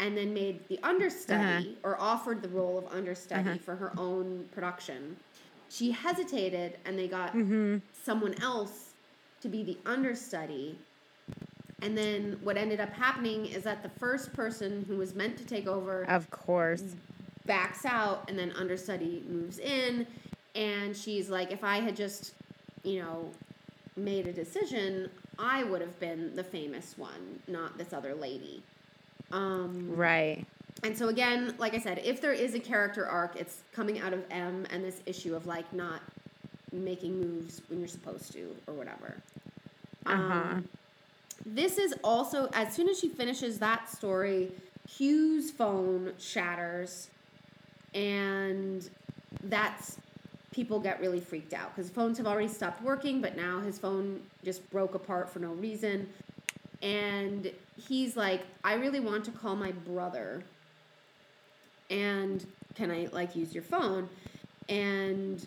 and then made the understudy uh-huh. or offered the role of understudy uh-huh. for her own production... She hesitated, and they got mm-hmm. someone else to be the understudy. And then what ended up happening is that the first person who was meant to take over... Of course. ...backs out, and then understudy moves in. And she's like, if I had just, you know, made a decision, I would have been the famous one, not this other lady. Um, right. And so, again, like I said, if there is a character arc, it's coming out of M and this issue of, like, not making moves when you're supposed to or whatever. Uh-huh. Um, this is also, as soon as she finishes that story, Hugh's phone shatters, and that's, people get really freaked out because phones have already stopped working, but now his phone just broke apart for no reason. And he's like, I really want to call my brother. And can I, like, use your phone? And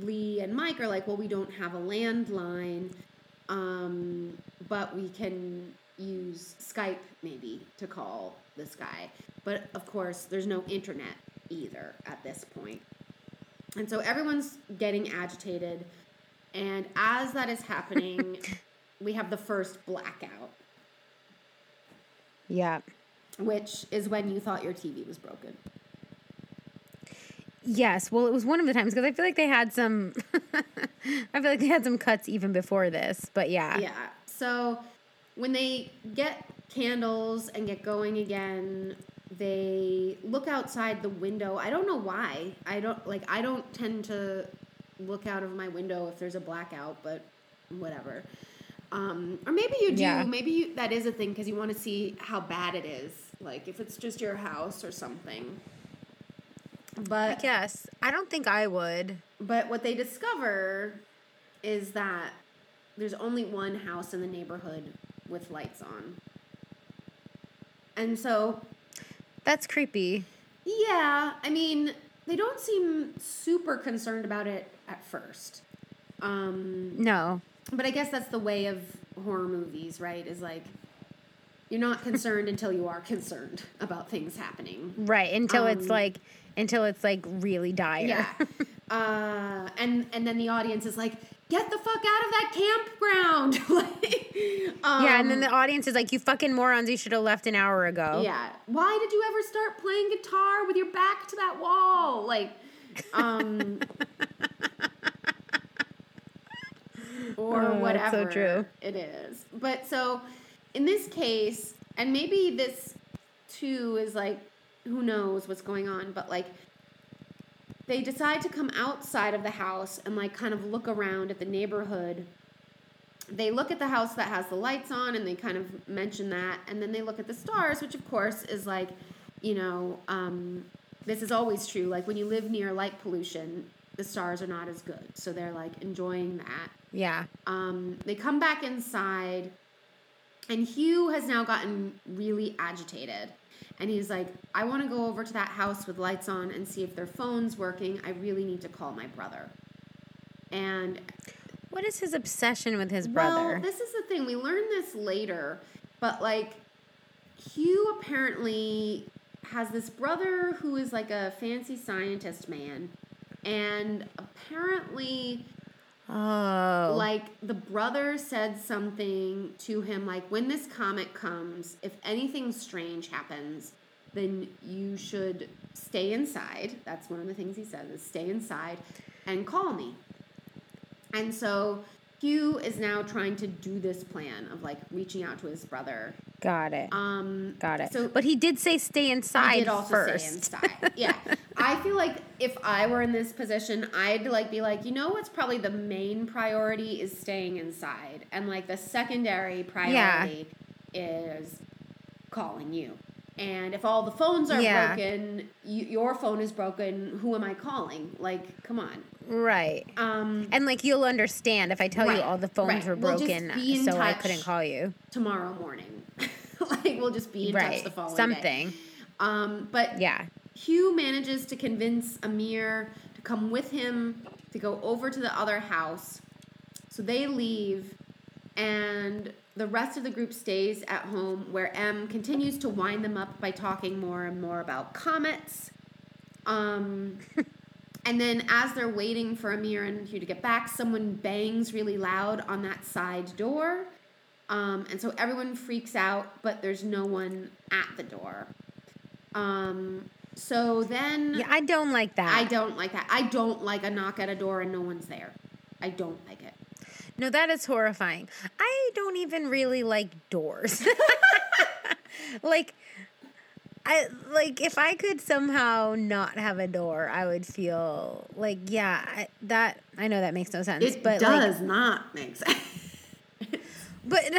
Lee and Mike are like, well, we don't have a landline. Um, but we can use Skype maybe to call this guy. But of course, there's no internet either at this point. And so everyone's getting agitated. And as that is happening, we have the first blackout. Yeah. Which is when you thought your T V was broken. Yes. Well, it was one of the times because I feel like they had some I feel like they had some cuts even before this. But yeah. Yeah. So when they get candles and get going again, they look outside the window. I don't know why. I don't like I don't tend to look out of my window if there's a blackout, but whatever. Um, or maybe you do. Yeah. Maybe you, that is a thing because you want to see how bad it is. Like if it's just your house or something. But I guess. I don't think I would. But what they discover is that there's only one house in the neighborhood with lights on. And so... That's creepy. Yeah. I mean, they don't seem super concerned about it at first. Um, no. But I guess that's the way of horror movies, right? Is like... You're not concerned until you are concerned about things happening. Right. Until um, it's like... Until it's, like, really dire. Yeah. Uh, and and then the audience is like, get the fuck out of that campground. like, um, yeah, and then the audience is like, you fucking morons, you should have left an hour ago. Yeah. Why did you ever start playing guitar with your back to that wall? Like, um... or oh, whatever. That's so true. It is. But so, in this case, and maybe this, too, is, like, who knows what's going on, but, like, they decide to come outside of the house and, like, kind of look around at the neighborhood. They look at the house that has the lights on, and they kind of mention that, and then they look at the stars, which, of course, is, like, you know, um, this is always true. Like, when you live near light pollution, the stars are not as good, so they're, like, enjoying that. Yeah. Um, they come back inside, and Hugh has now gotten really agitated. And he's like, I want to go over to that house with lights on and see if their phone's working. I really need to call my brother. And what is his obsession with his brother? Well, this is the thing. We learned this later. But, like, Hugh apparently has this brother who is, like, a fancy scientist man. And apparently... Oh. Like, the brother said something to him, like, when this comet comes, if anything strange happens, then you should stay inside. That's one of the things he says, is stay inside and call me. And so Hugh is now trying to do this plan of, like, reaching out to his brother. Got it. Um, Got it. So, but he did say stay inside first. I did also first. Stay inside. Yeah. I feel like if I were in this position, I'd, like, be like, you know what's probably the main priority is staying inside. And, like, the secondary priority yeah. is calling you. And if all the phones are yeah. broken, you, your phone is broken, who am I calling? Like, come on. Right. Um, and, like, you'll understand if I tell right, you all the phones right. were broken, we'll so I couldn't call you. Tomorrow morning. Like, we'll just be in right. touch the following Something. Day. Um, but... Yeah. Hugh manages to convince Amir to come with him to go over to the other house. So they leave, and the rest of the group stays at home, where M continues to wind them up by talking more and more about comets. Um, and then as they're waiting for Amir and Hugh to get back, someone bangs really loud on that side door. Um, and so everyone freaks out, but there's no one at the door. Um... So then... Yeah, I don't like that. I don't like that. I don't like a knock at a door and no one's there. I don't like it. No, that is horrifying. I don't even really like doors. Like, I like if I could somehow not have a door, I would feel like, yeah, I, that... I know that makes no sense. It but does like, not make sense. But...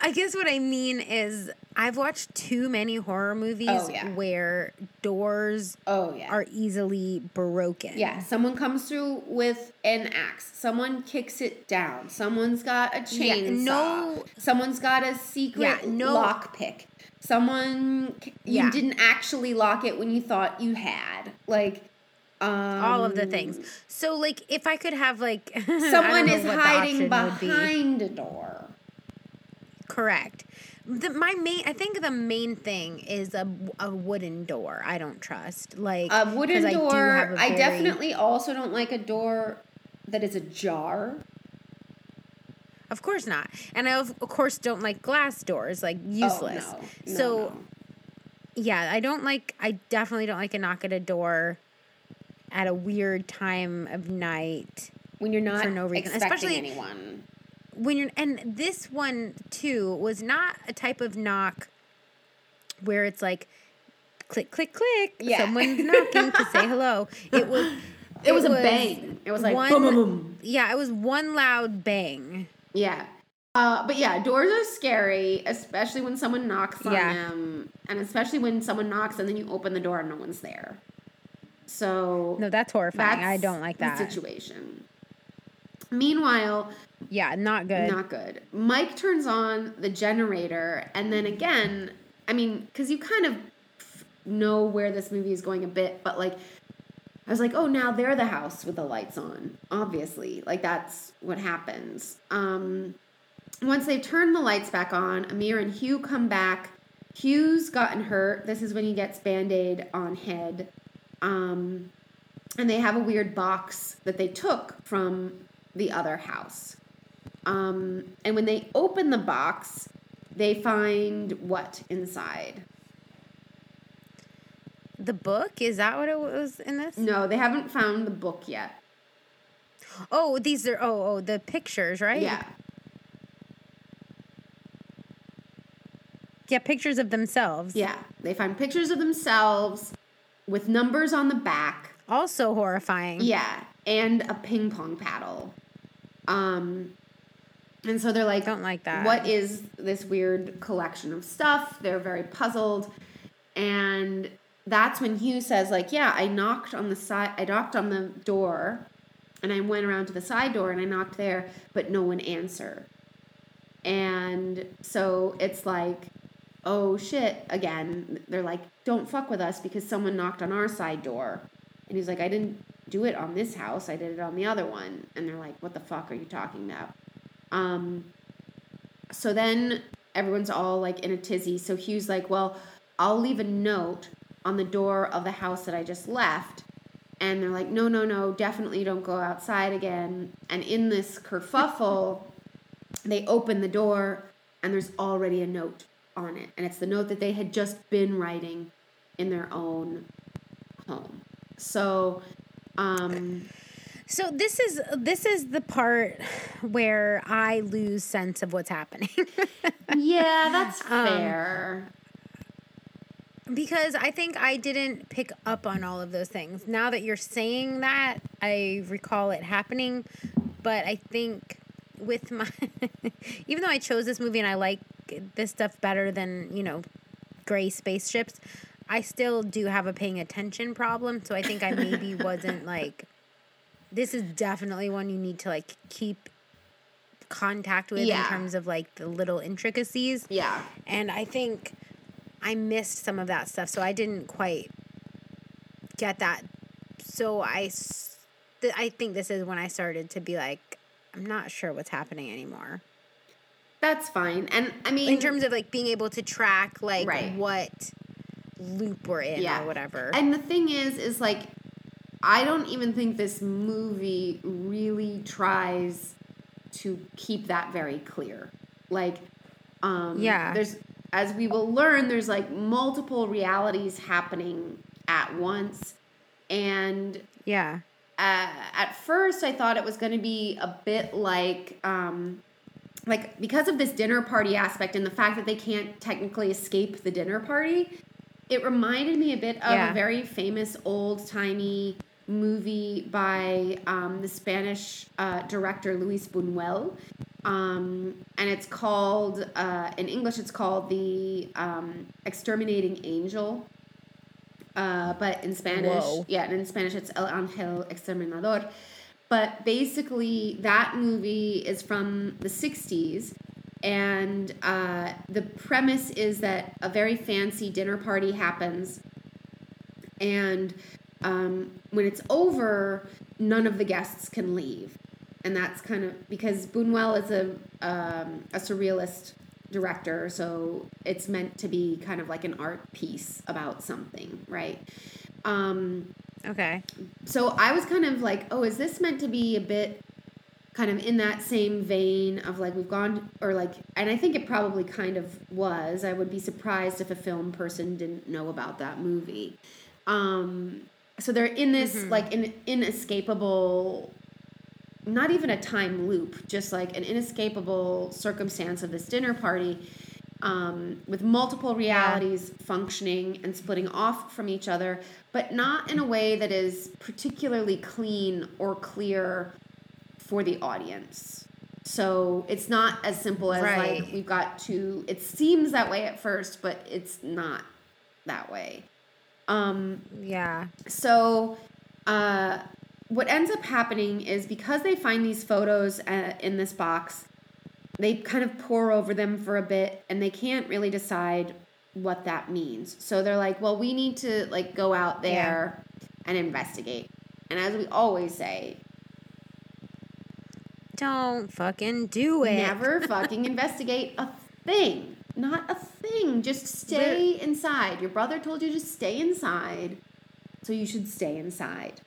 I guess what I mean is I've watched too many horror movies oh, yeah. where doors oh, yeah. are easily broken. Yeah, someone comes through with an axe. Someone kicks it down. Someone's got a chainsaw. Yeah, no, someone's got a secret yeah, no, lockpick. Someone, you yeah. didn't actually lock it when you thought you had. Like, Um, all of the things. So, like, if I could have, like... Someone is hiding behind a door. Correct. The, my main, I think the main thing is a, a wooden door I don't trust. Like a wooden door. I, a I definitely also don't like a door that is ajar. Of course not. And I, of course, don't like glass doors. Like, useless. Oh, no. No, so, no. yeah, I don't like... I definitely don't like a knock at a door... at a weird time of night when you're not for no reason. expecting Especially anyone. When you're and this one too was not a type of knock where it's like click click click. Yeah. Someone's knocking to say hello. It was. It, it was, was a bang. It was like one, boom, boom, boom. Yeah, it was one loud bang. Yeah. Uh, but yeah, doors are scary, especially when someone knocks on yeah. them, and especially when someone knocks and then you open the door and no one's there. So no, that's horrifying. That's I don't like that the situation. Meanwhile, yeah, not good. Not good. Mike turns on the generator, and then again, I mean, because you kind of know where this movie is going a bit, but like, I was like, oh, now they're the house with the lights on. Obviously, like that's what happens. Um, once they turn the lights back on, Amir and Hugh come back. Hugh's gotten hurt. This is when he gets Band-Aid on head. Um, and they have a weird box that they took from the other house. Um, and when they open the box, they find what inside? The book? Is that what it was in this? No, they haven't found the book yet. Oh, these are, oh, oh, the pictures, right? Yeah. Yeah, pictures of themselves. Yeah, they find pictures of themselves. With numbers on the back. Also horrifying. Yeah. And a ping pong paddle. Um, and so they're like... Don't like that. What is this weird collection of stuff? They're very puzzled. And that's when Hugh says, like, yeah, I knocked on the side... I knocked on the door. And I went around to the side door and I knocked there. But no one answered. And so it's like... oh, shit, again. They're like, don't fuck with us because someone knocked on our side door. And he's like, I didn't do it on this house. I did it on the other one. And they're like, what the fuck are you talking about? Um, so then everyone's all, like, in a tizzy. So Hugh's like, well, I'll leave a note on the door of the house that I just left. And they're like, no, no, no, definitely don't go outside again. And in this kerfuffle, they open the door, and there's already a note on it, and it's the note that they had just been writing in their own home. So, um, so this is this is the part where I lose sense of what's happening. Yeah, that's fair. Um, because I think I didn't pick up on all of those things. Now that you're saying that, I recall it happening, but I think with my, even though I chose this movie and I like this stuff better than, you know, gray spaceships, I still do have a paying attention problem. So I think I maybe wasn't like, this is definitely one you need to like keep contact with yeah. in terms of like the little intricacies. Yeah. And I think I missed some of that stuff. So I didn't quite get that. So I, th- I think this is when I started to be like, I'm not sure what's happening anymore. That's fine. And I mean, in terms of like being able to track like right. what loop we're in yeah. or whatever. And the thing is, is like, I don't even think this movie really tries to keep that very clear. Like, um, yeah. there's, as we will learn, there's like multiple realities happening at once. And yeah, uh, at first I thought it was going to be a bit like, um, Like, because of this dinner party aspect and the fact that they can't technically escape the dinner party, it reminded me a bit of yeah. a very famous old-timey movie by um, the Spanish uh, director Luis Buñuel. Um, and it's called, uh, in English, it's called The um, Exterminating Angel. Uh, but in Spanish, Whoa. yeah, and in Spanish, it's El Ángel Exterminador. But basically, that movie is from the sixties, and uh, the premise is that a very fancy dinner party happens, and um, when it's over, none of the guests can leave. And that's kind of because Buñuel is a um, a surrealist director, so it's meant to be kind of like an art piece about something, right? Um, okay. So I was kind of like, oh, is this meant to be a bit kind of in that same vein of like we've gone or like, and I think it probably kind of was. I would be surprised if a film person didn't know about that movie. Um, so they're in this mm-hmm. like an inescapable. Not even a time loop, just like an inescapable circumstance of this dinner party um, with multiple realities yeah. functioning and splitting off from each other, but not in a way that is particularly clean or clear for the audience. So it's not as simple as right. like we've got to, it seems that way at first, but it's not that way. Um, yeah. So, uh, what ends up happening is because they find these photos uh, in this box, they kind of pore over them for a bit, and they can't really decide what that means. So they're like, well, we need to like go out there yeah. and investigate. And as we always say, don't fucking do it. Never fucking investigate a thing. Not a thing. Just stay We're- inside. Your brother told you to stay inside, so you should stay inside.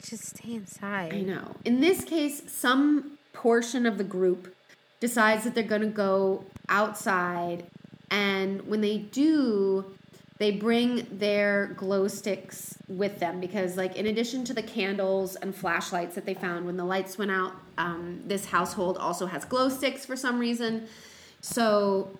Just stay inside. I know. In this case, some portion of the group decides that they're going to go outside. And when they do, they bring their glow sticks with them. Because, like, in addition to the candles and flashlights that they found when the lights went out, um, this household also has glow sticks for some reason. So...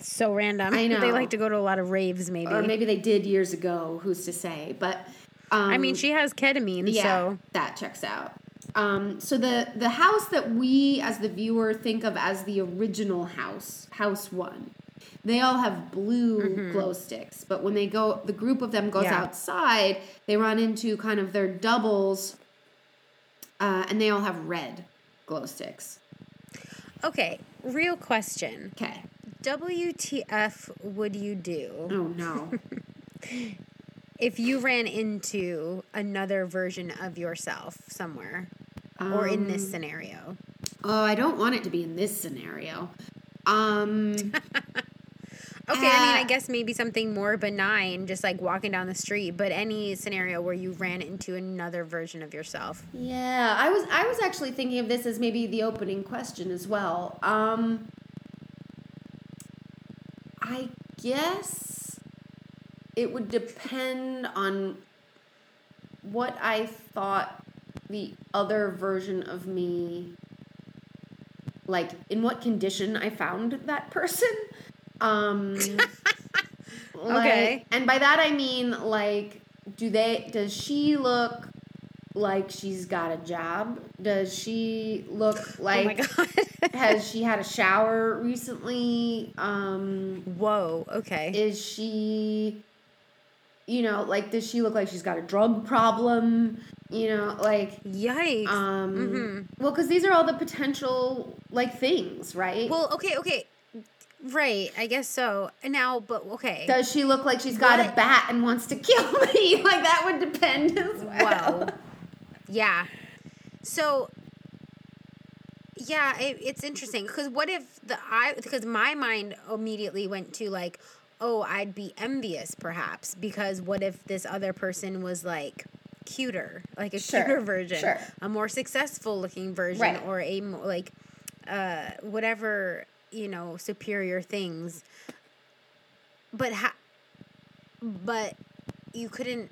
So random. I know. They like to go to a lot of raves, maybe. Or maybe they did years ago. Who's to say? But... Um, I mean, she has ketamine, yeah, so... that checks out. Um, so the, the house that we, as the viewer, think of as the original house, house one, they all have blue mm-hmm. glow sticks. But when they go, the group of them goes yeah. outside, they run into kind of their doubles, uh, and they all have red glow sticks. Okay, real question. Okay. W T F would you do? Oh, no. If you ran into another version of yourself somewhere um, or in this scenario. Oh, I don't want it to be in this scenario. Um, okay, uh, I mean, I guess maybe something more benign, just like walking down the street, but any scenario where you ran into another version of yourself. Yeah, I was I was actually thinking of this as maybe the opening question as well. Um, I guess... It would depend on what I thought the other version of me, like, in what condition I found that person. Um, like, okay. And by that I mean, like, do they, does she look like she's got a job? Does she look like... Oh, my God. Has she had a shower recently? Um, Whoa, okay. Is she... You know, like, does she look like she's got a drug problem? You know, like... Yikes. Um, mm-hmm. Well, because these are all the potential, like, things, right? Well, okay, okay. Right, I guess so. Now, but, okay. Does she look like she's got what? a bat and wants to kill me? Like, that would depend as well. Whoa. Yeah. So... Yeah, it, it's interesting, because what if the I because my mind immediately went to, like, oh, I'd be envious, perhaps, because what if this other person was, like, cuter, like a sure, cuter version, sure. a more successful-looking version, right. or a, more, like, uh, whatever, you know, superior things, but, ha- but you couldn't,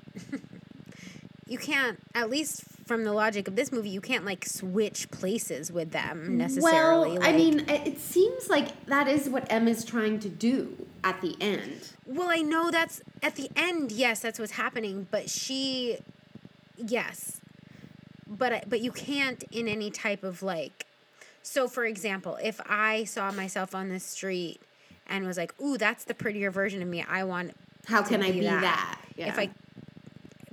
you can't, at least... From the logic of this movie, you can't, like, switch places with them necessarily. Well, like, I mean, it seems like that is what Emma's trying to do at the end. Well, I know that's... At the end, yes, that's what's happening, but she... Yes. But but you can't in any type of, like... So, for example, if I saw myself on the street and was like, ooh, that's the prettier version of me, I want... How can I be that? that? Yeah. If I...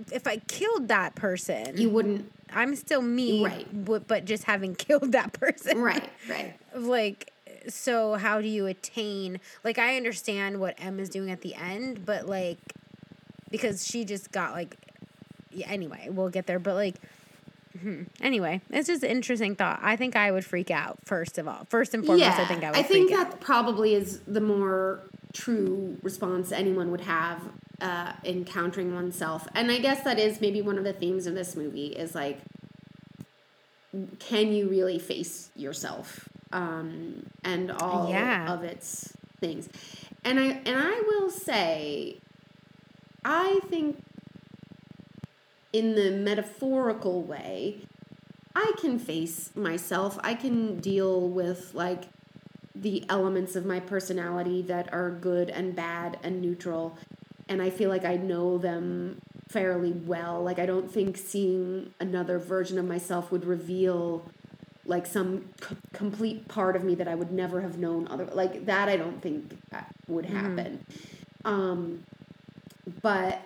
If I killed that person... You wouldn't... I'm still me, right. w- but just having killed that person. Right, right. Like, so how do you attain... Like, I understand what Emma's doing at the end, but, like, because she just got, like, yeah, anyway, we'll get there, but, like, hmm. Anyway, it's just an interesting thought. I think I would freak out, first of all. First and foremost, yeah, I think I would freak out. I think that out. probably is the more true response anyone would have uh, encountering oneself. And I guess that is maybe one of the themes of this movie is, like, can you really face yourself um, and all yeah. of its things? And I, and I will say, I think, in the metaphorical way, I can face myself. I can deal with, like, the elements of my personality that are good and bad and neutral. And I feel like I know them fairly well. Like, I don't think seeing another version of myself would reveal, like, some c- complete part of me that I would never have known other. Like, that I don't think would happen. Mm-hmm. Um, but...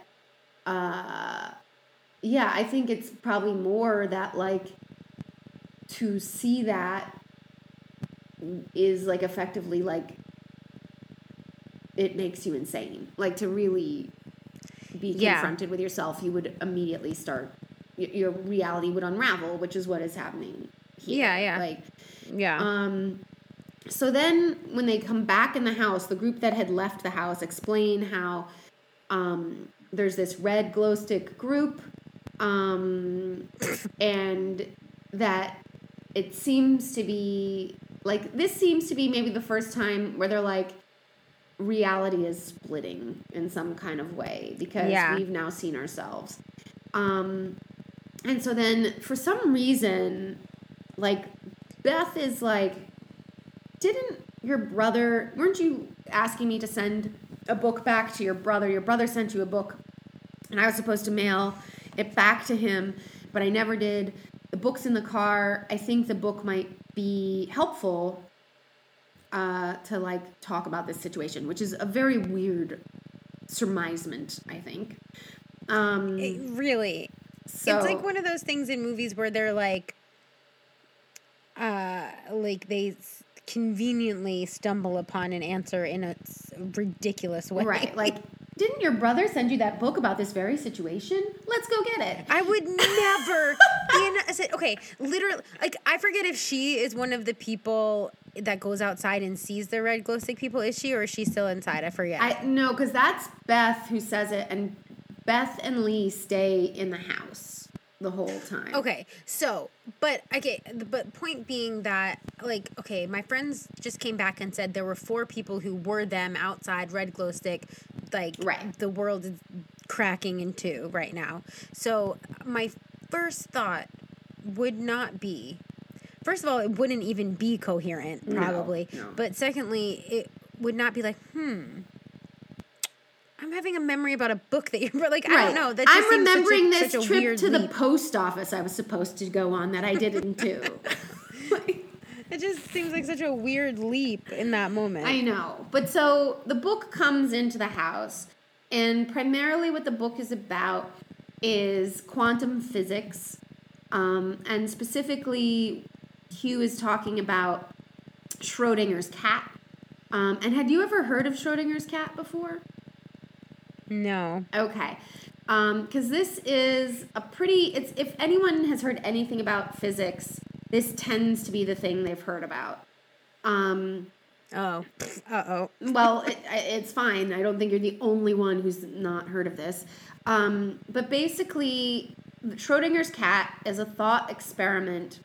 Uh, Yeah, I think it's probably more that, like, to see that is, like, effectively, like, it makes you insane. Like, to really be confronted yeah. with yourself, you would immediately start, your reality would unravel, which is what is happening here. Yeah, yeah. Like, yeah. Um, so then when they come back in the house, the group that had left the house explain how um, there's this red glow stick group. Um, and that it seems to be, like, this seems to be maybe the first time where they're, like, reality is splitting in some kind of way because yeah. we've now seen ourselves. Um, and so then, for some reason, like, Beth is like, didn't your brother, weren't you asking me to send a book back to your brother? Your brother sent you a book, and I was supposed to mail it back to him, but I never did. The book's in the car. I think the book might be helpful uh, to, like, talk about this situation, which is a very weird surmisement, I think. Um, it really. So, it's like one of those things in movies where they're, like, uh, like they conveniently stumble upon an answer in a ridiculous way. Right, like, didn't your brother send you that book about this very situation? Let's go get it. I would never. in, okay, literally, like, I forget if she is one of the people that goes outside and sees the red glow stick people. Is she, or is she still inside? I forget. I, no, because that's Beth who says it, and Beth and Lee stay in the house the whole time. Okay, so, but, okay, but point being that, like, okay, my friends just came back and said there were four people who were them outside, red glow stick, like, right. The world is cracking in two right now. So my first thought would not be, first of all, it wouldn't even be coherent, probably. No, no. But secondly, it would not be like, hmm, I'm having a memory about a book that you were like, right. I don't know. That just I'm remembering such a, this such trip to leap. The post office I was supposed to go on that I didn't do. It just seems like such a weird leap in that moment. I know. But so the book comes into the house, and primarily what the book is about is quantum physics. Um, and specifically, Hugh is talking about Schrodinger's cat. Um, and had you ever heard of Schrodinger's cat before? No. Okay. Um, because this is a pretty, it's if anyone has heard anything about physics, this tends to be the thing they've heard about. Um, oh. Uh-oh. Well, it, it's fine. I don't think you're the only one who's not heard of this. Um, but basically, Schrodinger's cat is a thought experiment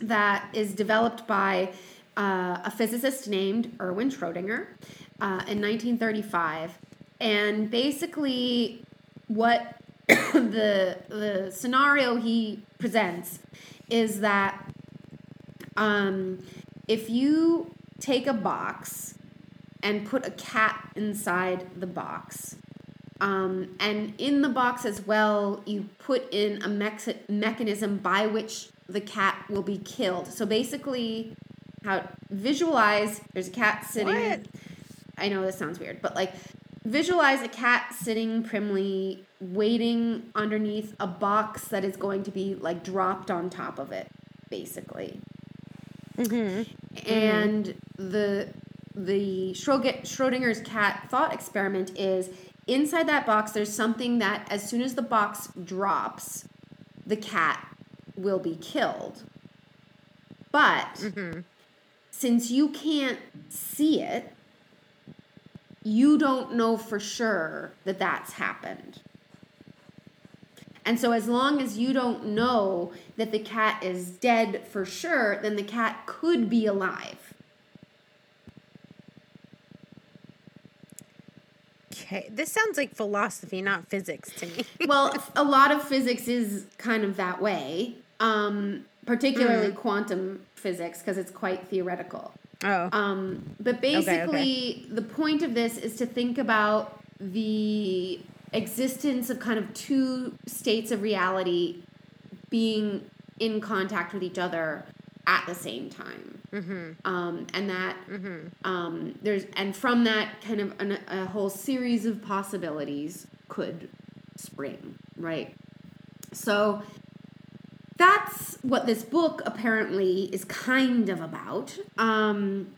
that is developed by uh, a physicist named Erwin Schrodinger uh, in nineteen thirty-five. And basically, what the the scenario he presents is that um, if you take a box and put a cat inside the box, um, and in the box as well, you put in a mex- mechanism by which the cat will be killed. So basically, how visualize, there's a cat sitting. What? I know this sounds weird, but, like, visualize a cat sitting primly, waiting underneath a box that is going to be, like, dropped on top of it, basically. Mm-hmm. And mm-hmm. the the Schrodinger, Schrodinger's cat thought experiment is, Inside that box, there's something that as soon as the box drops, the cat will be killed. But mm-hmm. since you can't see it, you don't know for sure that that's happened. And so as long as you don't know that the cat is dead for sure, then the cat could be alive. Okay, this sounds like philosophy, not physics to me. Well, a lot of physics is kind of that way, um, particularly mm. quantum physics, because it's quite theoretical. Oh. Um, but basically, okay, okay. the point of this is to think about the existence of kind of two states of reality being in contact with each other at the same time. Mm-hmm. Um, and that mm-hmm. um, there's and from that kind of an, a whole series of possibilities could spring, right? So that's what this book apparently is kind of about. Um,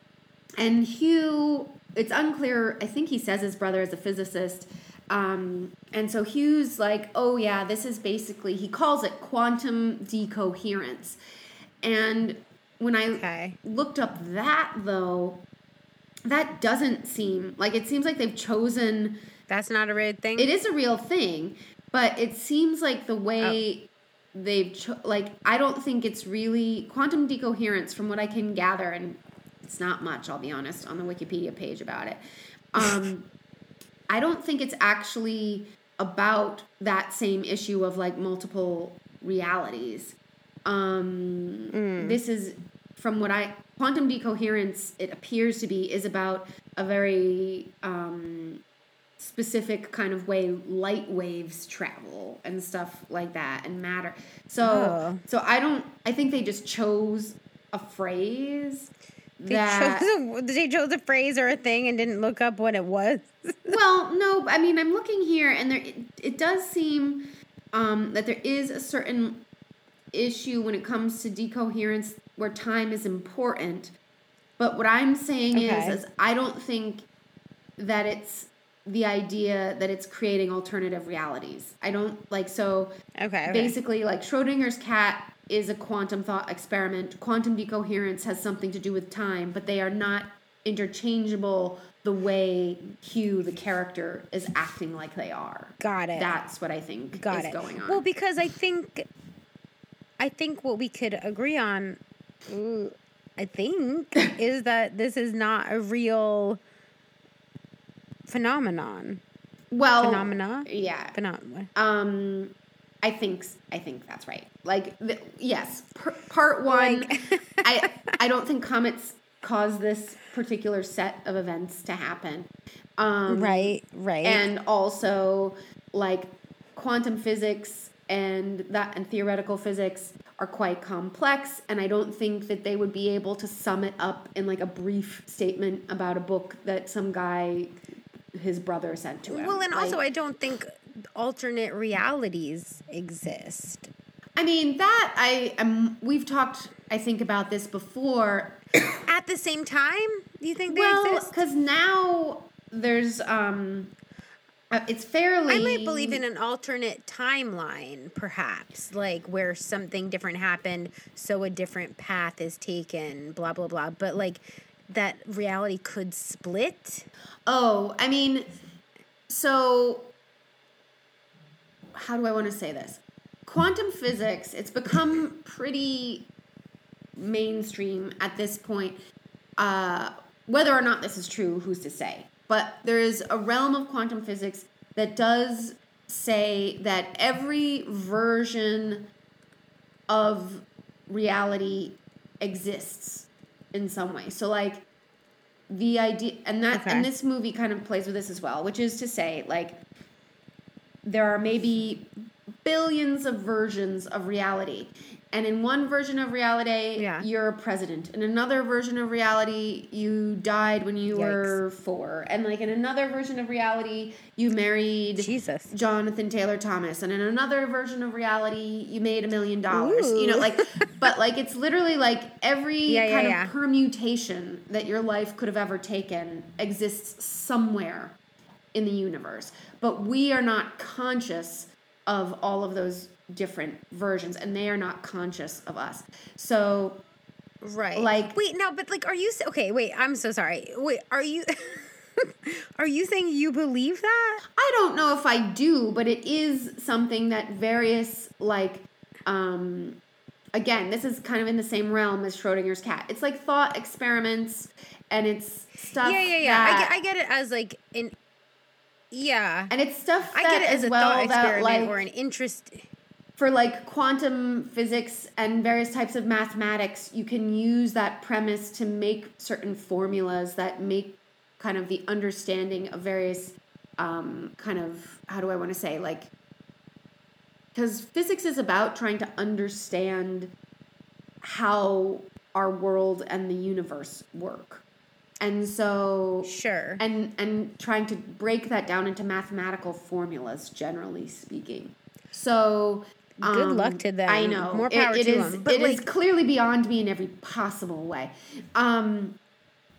and Hugh, it's unclear, I think he says his brother is a physicist. Um, and so Hugh's like, oh yeah, this is basically, he calls it quantum decoherence. And when I okay. looked up that, though, that doesn't seem, like, it seems like they've chosen. That's not a real thing? It is a real thing, but it seems like the way oh. they've, cho- like, I don't think it's really, quantum decoherence, from what I can gather, and it's not much, I'll be honest, on the Wikipedia page about it. Um, I don't think it's actually about that same issue of, like, multiple realities. Um, mm. This is, from what I, quantum decoherence, it appears to be, is about a very um, specific kind of way light waves travel and stuff like that and matter. So, oh. so I don't, I think they just chose a phrase. They, that, chose a, they chose a phrase or a thing and didn't look up what it was. Well, no, I mean, I'm looking here and there, it, it does seem um, that there is a certain issue when it comes to decoherence where time is important. But what I'm saying okay. is, is I don't think that it's the idea that it's creating alternative realities. I don't like, so okay, okay. basically like Schrodinger's cat is a quantum thought experiment. Quantum decoherence has something to do with time, but they are not interchangeable the way Hugh, the character, is acting like they are. Got it. That's what I think Got is it. going on. Well, because I think... I think what we could agree on, ooh, I think, is that this is not a real phenomenon. Well, phenomena. Yeah. Phenomena. Um, I think I think that's right. Like, the, yes, per, part one. Like, I I don't think comets cause this particular set of events to happen. Um, right. Right. And also, like, quantum physics. And that and theoretical physics are quite complex, and I don't think that they would be able to sum it up in like a brief statement about a book that some guy, his brother, sent to him. Well, and like, also I don't think alternate realities exist. I mean, that I am. We've talked, I think, about this before. At the same time, do you think they well, exist? Well, because now there's. Um, Uh, it's fairly... I might believe in an alternate timeline, perhaps, like where something different happened, so a different path is taken, blah, blah, blah. But, like, that reality could split? Oh, I mean, so how do I want to say this? Quantum physics, it's become pretty mainstream at this point. Uh, whether or not this is true, who's to say? But there is a realm of quantum physics that does say that every version of reality exists in some way. So, like, the idea... And that okay. and this movie kind of plays with this as well, which is to say, like, there are maybe billions of versions of reality. And in one version of reality, yeah. you're a president. In another version of reality, you died when you Yikes. were four. And, like, in another version of reality, you married Jesus. Jonathan Taylor Thomas. And in another version of reality, you made a million dollars. You know, like, but, like, it's literally, like, every yeah, yeah, kind yeah. of permutation that your life could have ever taken exists somewhere in the universe. But we are not conscious of all of those different versions, and they are not conscious of us. So... Right. Like... Wait, no, but, like, are you... Okay, wait, I'm so sorry. Wait, are you... Are you saying you believe that? I don't know if I do, but it is something that various, like... um Again, this is kind of in the same realm as Schrodinger's cat. It's like thought experiments, and it's stuff. Yeah, yeah, yeah. That, I, get, I get it as like an, yeah. And it's stuff. That I get it as, as a well thought experiment that, like, or an interest for like quantum physics and various types of mathematics. You can use that premise to make certain formulas that make kind of the understanding of various um, kind of how do I want to say like. Because physics is about trying to understand how our world and the universe work. And so... Sure. And and trying to break that down into mathematical formulas, generally speaking. So... Um, Good luck to them. I know. More power it, it to is, them. But it like, is clearly beyond me in every possible way. Um,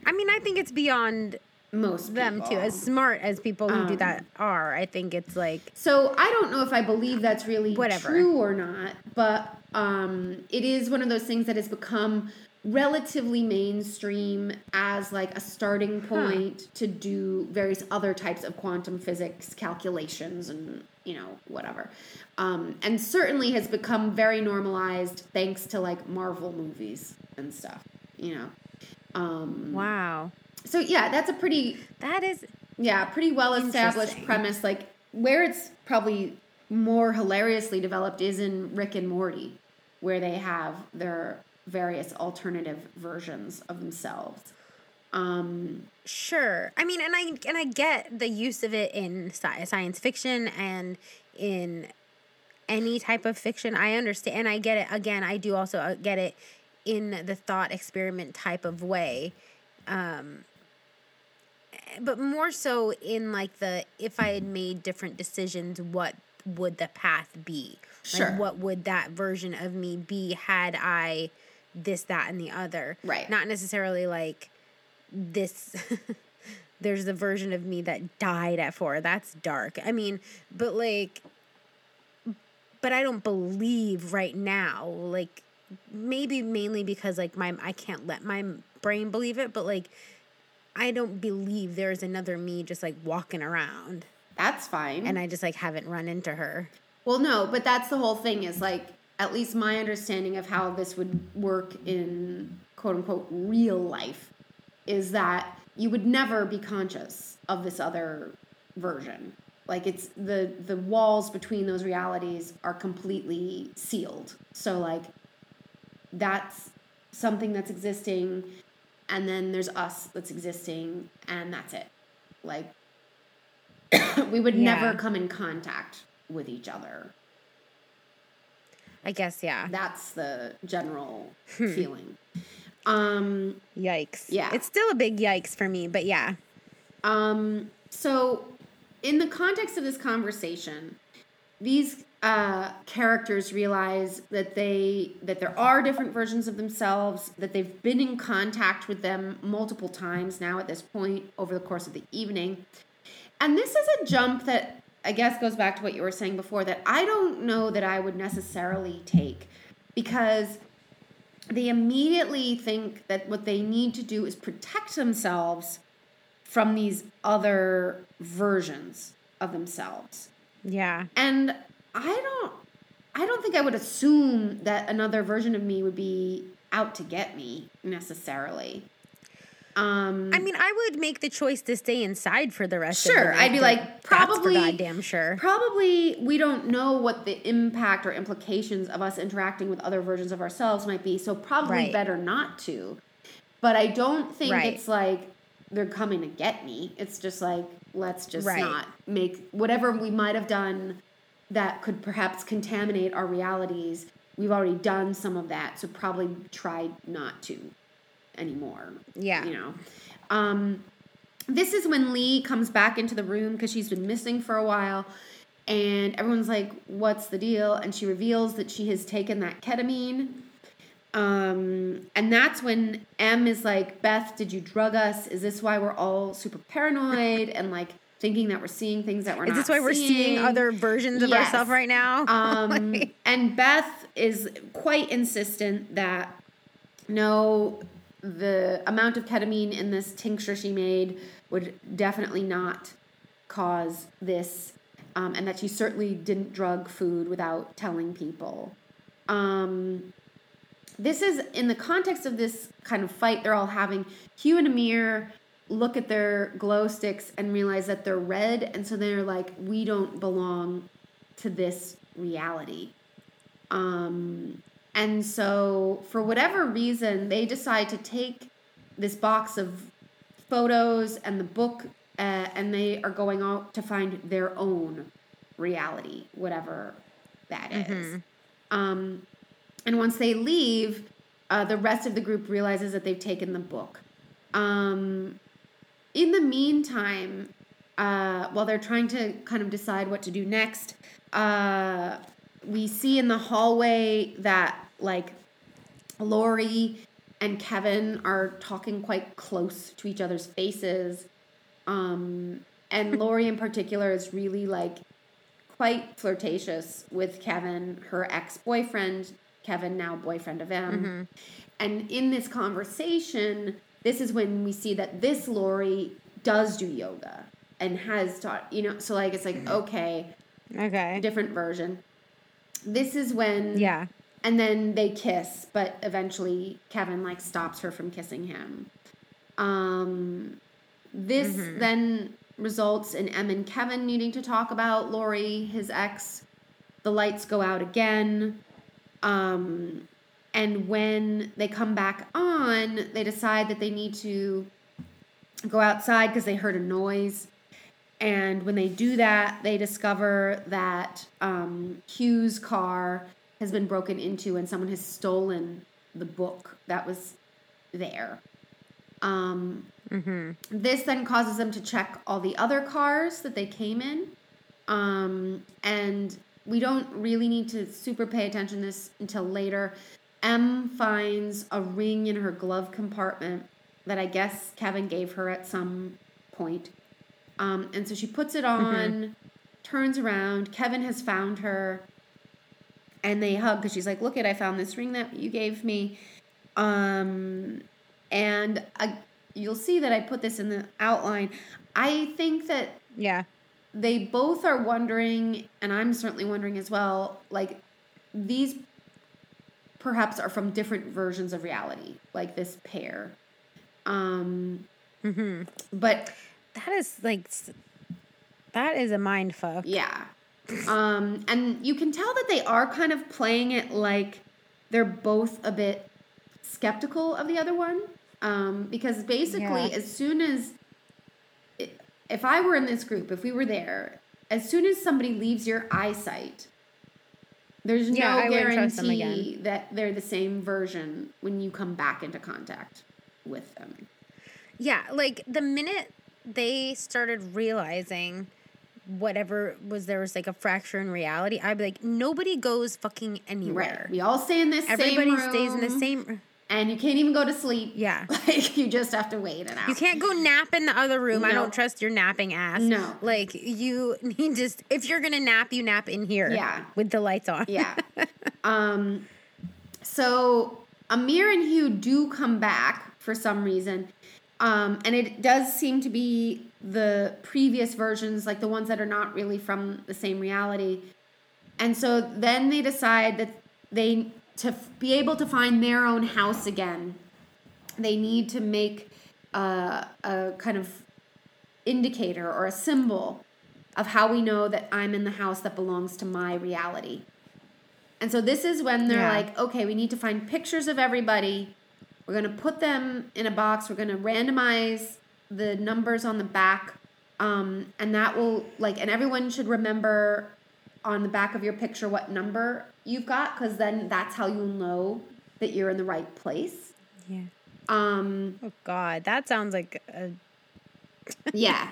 I mean, I think it's beyond... Most them people. Too, as smart as people who um, do that are. I think it's like so. I don't know if I believe that's really whatever. True or not, but um, it is one of those things that has become relatively mainstream as like a starting point huh. to do various other types of quantum physics calculations and you know whatever, um, and certainly has become very normalized thanks to like Marvel movies and stuff. You know, um, wow. So, yeah, that's a pretty... That is... Yeah, pretty well-established premise. Like, where it's probably more hilariously developed is in Rick and Morty, where they have their various alternative versions of themselves. Um, sure. I mean, and I and I get the use of it in sci- science fiction and in any type of fiction. I understand. And I get it. Again, I do also get it in the thought experiment type of way. Um, but more so in like the, if I had made different decisions, what would the path be? Sure. Like what would that version of me be had I this, that, and the other? Right. Not necessarily like this, there's the version of me that died at four. That's dark. I mean, but like, but I don't believe right now, like maybe mainly because like my, I can't let my brain believe it, but like I don't believe there's another me just like walking around. That's fine. And I just like haven't run into her. Well, no, but that's the whole thing is like at least my understanding of how this would work in quote unquote real life is that you would never be conscious of this other version. Like it's the the walls between those realities are completely sealed. So like that's something that's existing, and then there's us that's existing, and that's it. Like, we would yeah. never come in contact with each other. I guess, yeah. That's the general hmm. feeling. Um, yikes. Yeah. It's still a big yikes for me, but yeah. Um, so, in the context of this conversation, these... Uh, characters realize that they that there are different versions of themselves, that they've been in contact with them multiple times now at this point over the course of the evening. And this is a jump that I guess goes back to what you were saying before, that I don't know that I would necessarily take, because they immediately think that what they need to do is protect themselves from these other versions of themselves. Yeah. And I don't I don't think I would assume that another version of me would be out to get me necessarily. Um, I mean, I would make the choice to stay inside for the rest sure, of the night. I'd be like, probably that's for goddamn sure. Probably we don't know what the impact or implications of us interacting with other versions of ourselves might be, so probably right. better not to. But I don't think right. it's like they're coming to get me. It's just like, let's just right. not make whatever we might have done that could perhaps contaminate our realities. We've already done some of that, so probably try not to anymore. Yeah. You know? Um, this is when Lee comes back into the room because she's been missing for a while, and everyone's like, what's the deal? And she reveals that she has taken that ketamine. Um, and that's when Em is like, Beth, did you drug us? Is this why we're all super paranoid? And like, thinking that we're seeing things that we're is not seeing. Is this why we're seeing other versions of yes. ourselves right now? Um, like. And Beth is quite insistent that, no, the amount of ketamine in this tincture she made would definitely not cause this, um, and that she certainly didn't drug food without telling people. Um, this is, in the context of this kind of fight they're all having, Hugh and Amir look at their glow sticks and realize that they're red, and so they're like, we don't belong to this reality. Um, and so for whatever reason, they decide to take this box of photos and the book, uh, and they are going out to find their own reality, whatever that mm-hmm. is. Um, and once they leave, uh, the rest of the group realizes that they've taken the book. Um, in the meantime, uh, while they're trying to kind of decide what to do next, uh, we see in the hallway that, like, Lori and Kevin are talking quite close to each other's faces. Um, and Lori in particular is really, like, quite flirtatious with Kevin, her ex-boyfriend, Kevin, now boyfriend of M. Mm-hmm. And in this conversation... this is when we see that this Lori does do yoga and has taught, you know, so like, it's like, okay, okay, different version. This is when, yeah. And then they kiss, but eventually Kevin like stops her from kissing him. Um, this mm-hmm. then results in Em and Kevin needing to talk about Lori, his ex. The lights go out again. Um, And when they come back on, they decide that they need to go outside because they heard a noise. And when they do that, they discover that um, Hugh's car has been broken into and someone has stolen the book that was there. Um, mm-hmm. This then causes them to check all the other cars that they came in. Um, and we don't really need to super pay attention to this until later. Em finds a ring in her glove compartment that I guess Kevin gave her at some point. Um, and so she puts it on, mm-hmm. turns around. Kevin has found her, and they hug because she's like, look it, I found this ring that you gave me. Um, and I, you'll see that I put this in the outline. I think that yeah, they both are wondering, and I'm certainly wondering as well, like these perhaps are from different versions of reality, like this pair. Um, mm-hmm. But that is like, that is a mind fuck. Yeah. um, and you can tell that they are kind of playing it like they're both a bit skeptical of the other one. Um, because basically yeah. as soon as, it, if I were in this group, if we were there, as soon as somebody leaves your eyesight, There's yeah, no I guarantee that they're the same version when you come back into contact with them. Yeah, like the minute they started realizing whatever was there was like a fracture in reality, I'd be like, nobody goes fucking anywhere. Right. We all stay in this Everybody same room. Everybody stays in the same And you can't even go to sleep. Yeah. Like, you just have to wait it out. You can't go nap in the other room. No. I don't trust your napping ass. No. Like, you need to... St- if you're going to nap, you nap in here. Yeah. With the lights on. Yeah. um. So, Amir and Hugh do come back for some reason. Um. And it does seem to be the previous versions, like the ones that are not really from the same reality. And so, then they decide that they... to be able to find their own house again, they need to make uh, a kind of indicator or a symbol of how we know that I'm in the house that belongs to my reality. And so this is when they're yeah. like, okay, we need to find pictures of everybody. We're going to put them in a box. We're going to randomize the numbers on the back. Um, and that will, like, and everyone should remember on the back of your picture what number you've got, because then that's how you'll know that you're in the right place. Yeah. Um, oh, God. That sounds like a... yeah.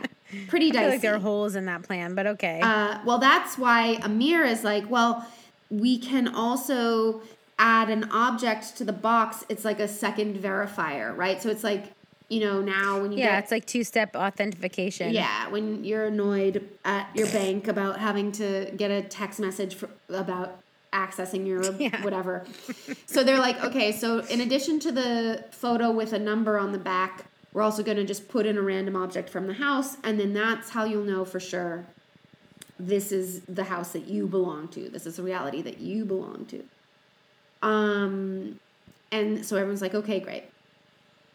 Pretty dicey. I feel like there are holes in that plan, but okay. Uh, well, that's why Amir is like, well, we can also add an object to the box. It's like a second verifier, right? So it's like you know, now when you yeah, get, it's like two-step authentication. Yeah, when you're annoyed at your bank about having to get a text message for, about accessing your yeah. whatever. So they're like, okay, so in addition to the photo with a number on the back, we're also going to just put in a random object from the house, and then that's how you'll know for sure this is the house that you belong to. This is the reality that you belong to. Um, and so everyone's like, okay, great.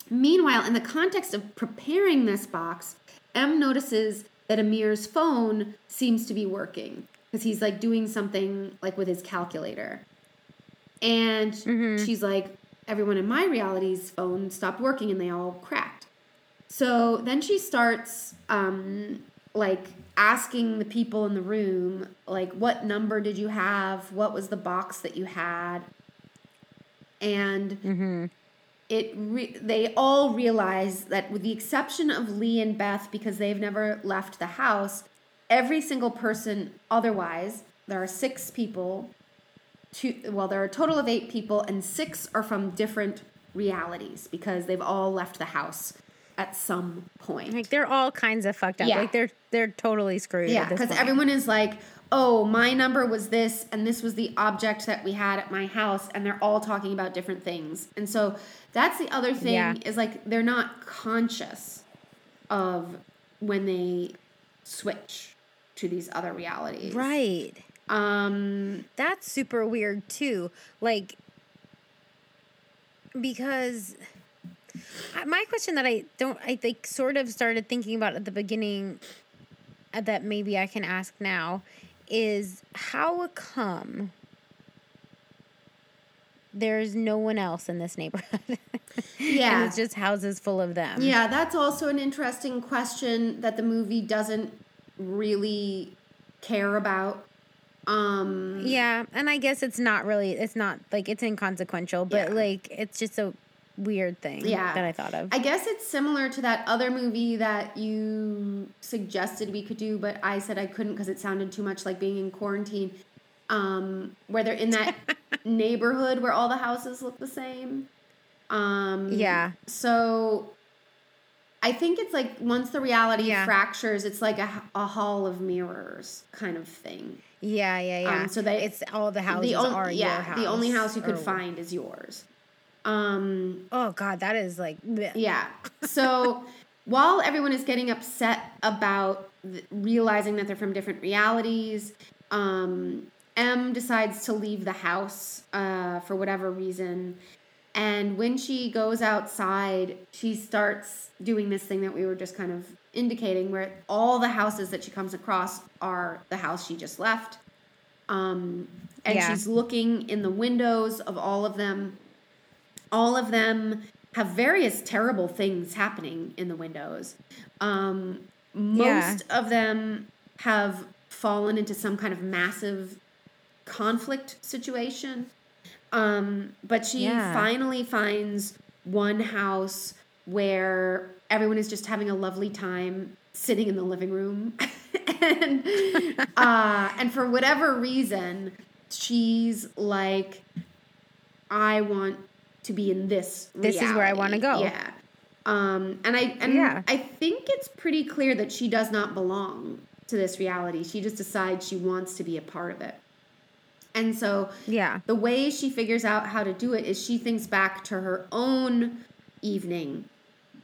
Meanwhile, in the context of preparing this box, Em notices that Amir's phone seems to be working because he's like doing something like with his calculator. And mm-hmm. she's like, everyone in my reality's phone stopped working and they all cracked. So then she starts um, like asking the people in the room, like, what number did you have? What was the box that you had? And mm-hmm. It re- they all realize that with the exception of Lee and Beth, because they've never left the house, every single person otherwise, there are six people, two, well, there are a total of eight people, and six are from different realities because they've all left the house at some point. Like, they're all kinds of fucked up. Yeah. Like, they're, they're totally screwed yeah, at this point. Yeah, because everyone is like, oh, my number was this, and this was the object that we had at my house, and they're all talking about different things. And so that's the other thing yeah. is, like, they're not conscious of when they switch to these other realities. Right. Um, that's super weird, too. Like, because my question that I don't, I like sort of started thinking about at the beginning that maybe I can ask now is how come there's no one else in this neighborhood? Yeah. And it's just houses full of them. Yeah, that's also an interesting question that the movie doesn't really care about. Um, yeah, and I guess it's not really, it's not, like, it's inconsequential, but, yeah. like, it's just a weird thing yeah. that I thought of. I guess it's similar to that other movie that you suggested we could do, but I said I couldn't because it sounded too much like being in quarantine. Um, where they're in that neighborhood where all the houses look the same. Um, yeah. So I think it's like once the reality yeah. fractures, it's like a, a hall of mirrors kind of thing. Yeah, yeah, yeah. Um, so that it's all the houses the on- are yeah, your house. The only house you could or- find is yours. Um, oh, God, that is like... Bleh. Yeah. So while everyone is getting upset about th- realizing that they're from different realities... Um, Em decides to leave the house uh, for whatever reason. And when she goes outside, she starts doing this thing that we were just kind of indicating, where all the houses that she comes across are the house she just left. Um, and yeah. she's looking in the windows of all of them. All of them have various terrible things happening in the windows. Um, most yeah. of them have... fallen into some kind of massive conflict situation. Um, but she yeah. finally finds one house where everyone is just having a lovely time sitting in the living room. and, uh, and for whatever reason, she's like, I want to be in this reality. This is where I want to go. Yeah. Um, and I, and yeah. I think it's pretty clear that she does not belong to this reality. She just decides she wants to be a part of it. And so yeah. the way she figures out how to do it is she thinks back to her own evening.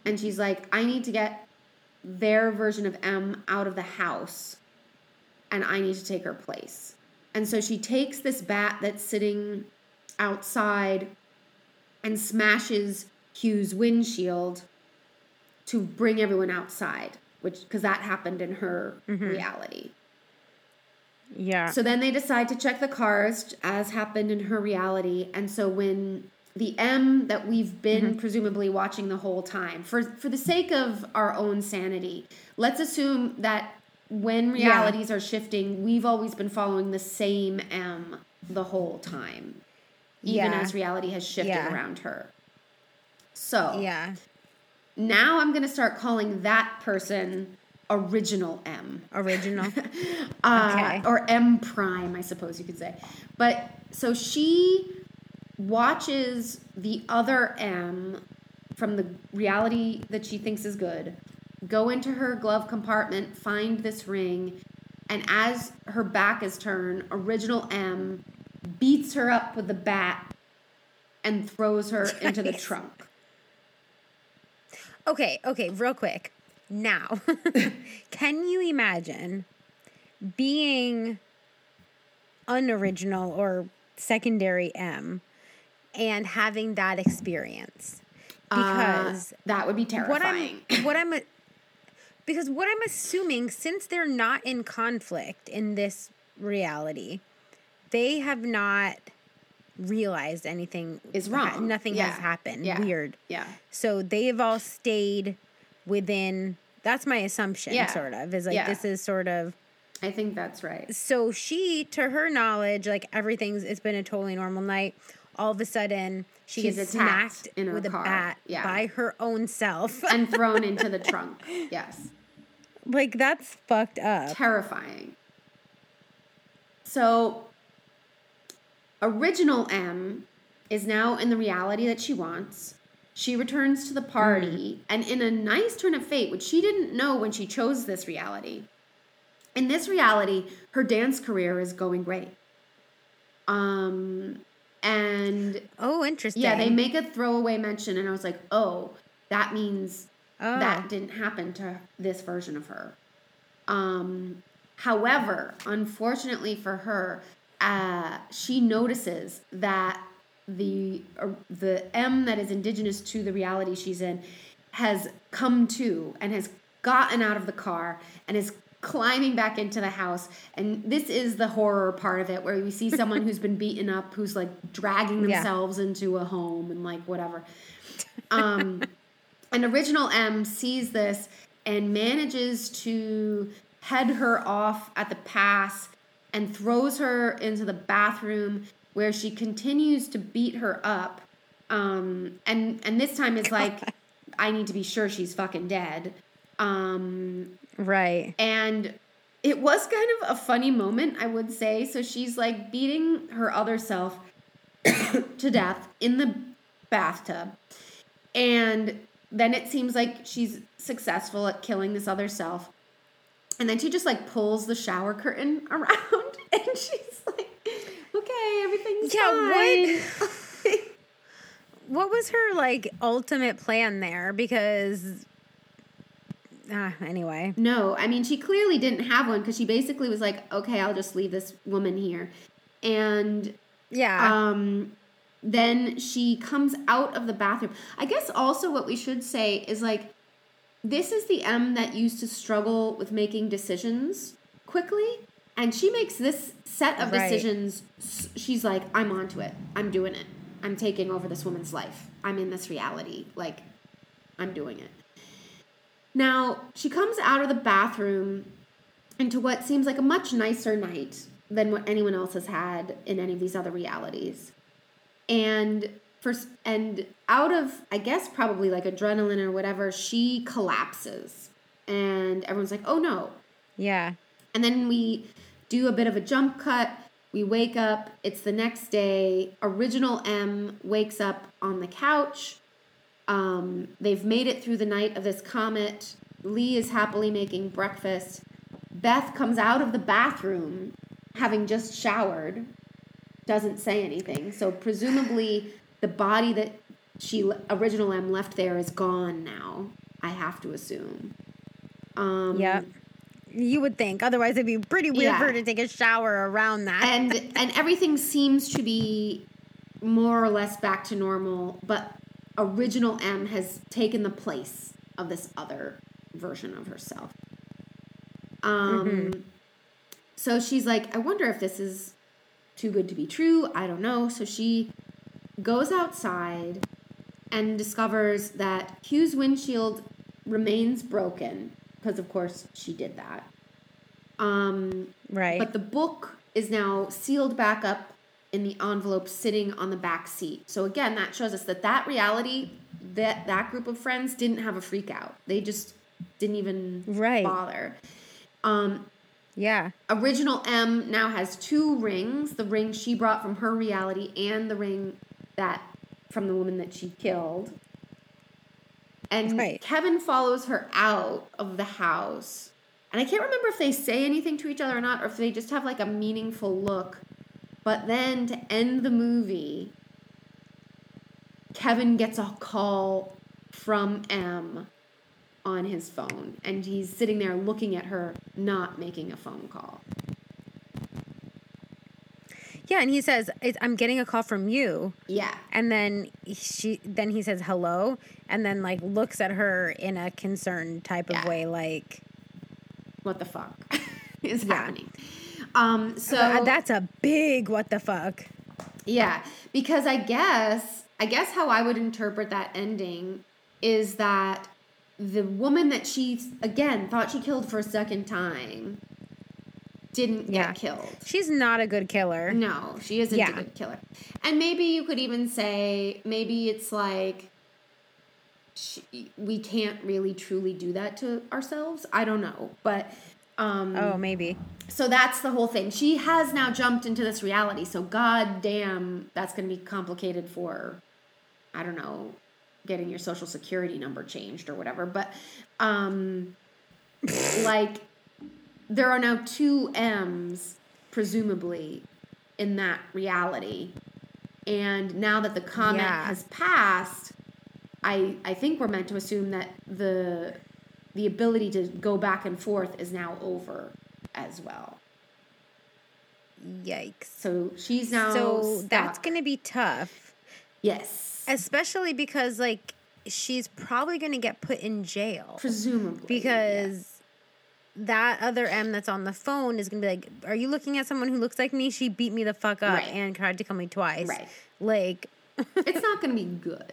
And she's like, I need to get their version of M out of the house. And I need to take her place. And so she takes this bat that's sitting outside and smashes Hugh's windshield to bring everyone outside. Which, because that happened in her mm-hmm. reality. Yeah. So then they decide to check the cars, as happened in her reality. And so when the M that we've been mm-hmm. presumably watching the whole time, for for the sake of our own sanity, let's assume that when realities yeah. are shifting, we've always been following the same M the whole time, even yeah. as reality has shifted yeah. around her. So. Yeah. Now I'm going to start calling that person Original M. Original. uh, okay. Or M prime, I suppose you could say. But so she watches the other M from the reality that she thinks is good, go into her glove compartment, find this ring, and as her back is turned, Original M beats her up with the bat and throws her nice. into the trunk. Okay, okay, real quick. Now, can you imagine being unoriginal or secondary M and having that experience? Because uh, that would be terrifying. What I'm, what I'm, because what I'm assuming, since they're not in conflict in this reality, they have not realized anything is wrong. Nothing yeah. has happened. Yeah. Weird. Yeah. So they have all stayed within. That's my assumption. Yeah. Sort of is like yeah. this is sort of. I think that's right. So she, to her knowledge, like everything's. It's been a totally normal night. All of a sudden, she She's gets smacked in with car. a bat yeah. by her own self. And thrown into the trunk. Yes. Like, that's fucked up. Terrifying. So, Original M is now in the reality that she wants. She returns to the party. Mm. And in a nice turn of fate, which she didn't know when she chose this reality, in this reality, her dance career is going great. Um... And oh, interesting. Yeah, they make a throwaway mention, and I was like, oh, that means oh. that didn't happen to this version of her. Um, however, unfortunately for her, uh, she notices that the uh, the M that is indigenous to the reality she's in has come to and has gotten out of the car and is climbing back into the house, and this is the horror part of it, where we see someone who's been beaten up, who's like dragging themselves yeah. into a home and like whatever. Um, and Original M sees this and manages to head her off at the pass and throws her into the bathroom, where she continues to beat her up. Um, and and this time it's like, I need to be sure she's fucking dead. Um, right. And it was kind of a funny moment, I would say. So she's like beating her other self to death in the bathtub. And then it seems like she's successful at killing this other self. And then she just like pulls the shower curtain around and she's like, okay, everything's yeah, fine. What? What was her like ultimate plan there? Because... Ah, anyway. No, I mean, she clearly didn't have one, because she basically was like, okay, I'll just leave this woman here. And yeah, um, then she comes out of the bathroom. I guess also what we should say is like, this is the M that used to struggle with making decisions quickly. And she makes this set of right. decisions. She's like, I'm onto it. I'm doing it. I'm taking over this woman's life. I'm in this reality. Like, I'm doing it. Now, she comes out of the bathroom into what seems like a much nicer night than what anyone else has had in any of these other realities. And for, and out of, I guess, probably like adrenaline or whatever, she collapses. And everyone's like, oh, no. Yeah. And then we do a bit of a jump cut. We wake up. It's the next day. Original M wakes up on the couch. Um, they've made it through the night of this comet. Lee is happily making breakfast. Beth comes out of the bathroom, having just showered, doesn't say anything. So presumably the body that she, Original M, left there is gone now, I have to assume. Um, yeah, you would think. Otherwise it'd be pretty weird yeah. for her to take a shower around that. And and everything seems to be more or less back to normal, but... Original M has taken the place of this other version of herself. Um, mm-hmm. So she's like, I wonder if this is too good to be true. I don't know. So she goes outside and discovers that Hugh's windshield remains broken, because, of course, she did that. Um, right. But the book is now sealed back up in the envelope, sitting on the back seat. So again, that shows us that that reality, that that group of friends didn't have a freak out. They just didn't even right. bother. Um, yeah. Original M now has two rings, the ring she brought from her reality and the ring that from the woman that she killed. And right. Kevin follows her out of the house. And I can't remember if they say anything to each other or not, or if they just have like a meaningful look. But then to end the movie, Kevin gets a call from M on his phone, and he's sitting there looking at her, not making a phone call. Yeah, and he says, "I'm getting a call from you." Yeah. And then she, then he says, "Hello," and then like looks at her in a concerned type of yeah. way, like, "What the fuck is yeah. happening?" Um, so that's a big what the fuck. Yeah, because I guess I guess how I would interpret that ending is that the woman that she again thought she killed for a second time didn't get yeah. killed. She's not a good killer. No, she isn't yeah. a good killer. And maybe you could even say, maybe it's like, she, we can't really truly do that to ourselves. I don't know. But, um... oh, maybe. So that's the whole thing. She has now jumped into this reality. So goddamn, that's going to be complicated for, I don't know, getting your social security number changed or whatever. But, um, like... there are now two M's, presumably, in that reality. And now that the comet yeah. has passed, I I think we're meant to assume that the the ability to go back and forth is now over as well. Yikes. So she's now So stuck. That's going to be tough. Yes. Especially because, like, she's probably going to get put in jail. Presumably. Because... yeah. That other M that's on the phone is going to be like, are you looking at someone who looks like me? She beat me the fuck up right. and tried to kill me twice. Right. Like. It's not going to be good.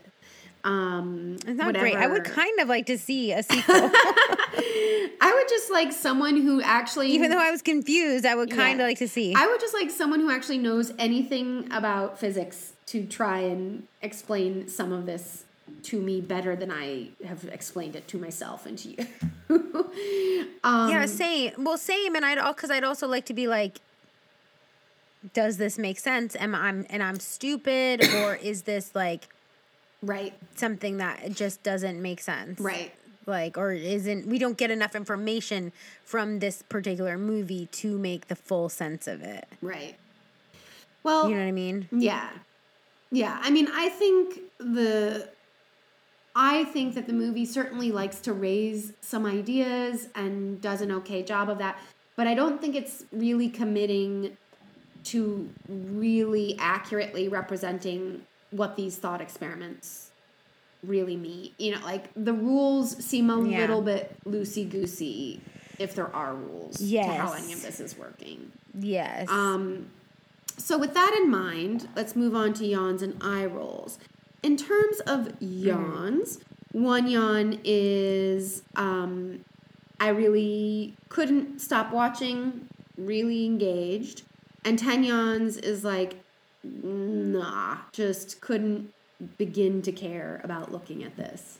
Um, it's not whatever. Great. I would kind of like to see a sequel. I would just like someone who actually. Even though I was confused, I would kind yeah. of like to see. I would just like someone who actually knows anything about physics to try and explain some of this to me better than I have explained it to myself and to you. um, yeah, same. Well, same. And I'd all, because I'd also like to be like, does this make sense? Am I, I'm and I'm stupid, or is this like, right, something that just doesn't make sense, right? Like, or isn't we don't get enough information from this particular movie to make the full sense of it, right? Well, you know what I mean? Yeah, yeah. I mean, I think the. I think that the movie certainly likes to raise some ideas and does an okay job of that, but I don't think it's really committing to really accurately representing what these thought experiments really mean. You know, like the rules seem a yeah. little bit loosey-goosey, if there are rules, yes. to how any of this is working. Yes. Um. So with that in mind, let's move on to yawns and eye rolls. In terms of yawns, one yawn is um, I really couldn't stop watching, really engaged. And ten yawns is like, nah, just couldn't begin to care about looking at this.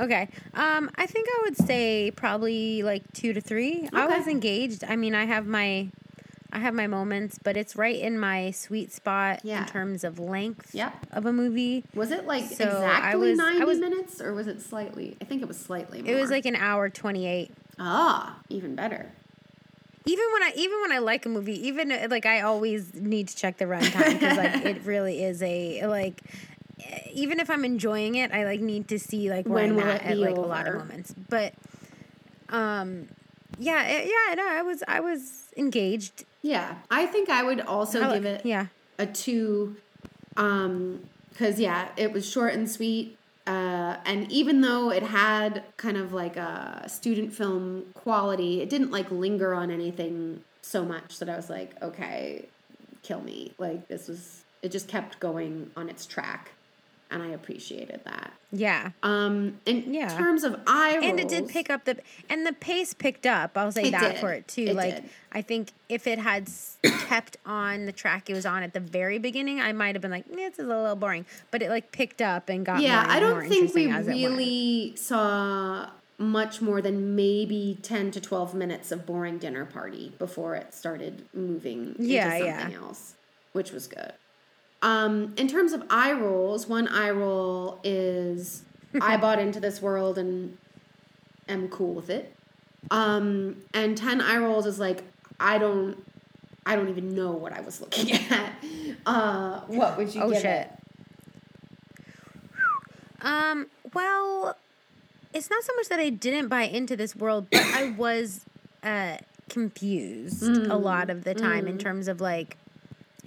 Okay. Um, I think I would say probably like two to three. Okay. I was engaged. I mean, I have my... I have my moments, but it's right in my sweet spot yeah. in terms of length yep. of a movie. Was it like so exactly was, ninety was, minutes, or was it slightly? I think it was slightly more. It was like an hour twenty-eight. Ah, even better. Even when I even when I like a movie, even like I always need to check the runtime because like it really is a like. Even if I'm enjoying it, I like need to see like where when I'm at, at like over? A lot of moments. But, um, yeah, it, yeah, no, I was I was engaged. Yeah, I think I would also I'll give look, it yeah. a two, um, because, yeah, it was short and sweet, uh, and even though it had kind of like a student film quality, it didn't, like, linger on anything so much that I was like, okay, kill me. Like, this was, it just kept going on its track, and I appreciated that. Yeah. Um, in yeah. terms of eye rolls. And it did pick up the, and the pace picked up. I'll say that did. For it too. It like, did. I think if it had kept on the track it was on at the very beginning, I might have been like, eh, this is a little boring. But it like picked up and got yeah, more and more interesting as it went. Yeah, I don't think we really saw much more than maybe ten to twelve minutes of boring dinner party before it started moving yeah, into something yeah. else, which was good. Um, in terms of eye rolls, one eye roll is I bought into this world and am cool with it. Um, and ten eye rolls is like, I don't, I don't even know what I was looking at. Uh, what would you oh, give shit. it? Um, well, it's not so much that I didn't buy into this world, but I was uh, confused mm. a lot of the time mm. in terms of like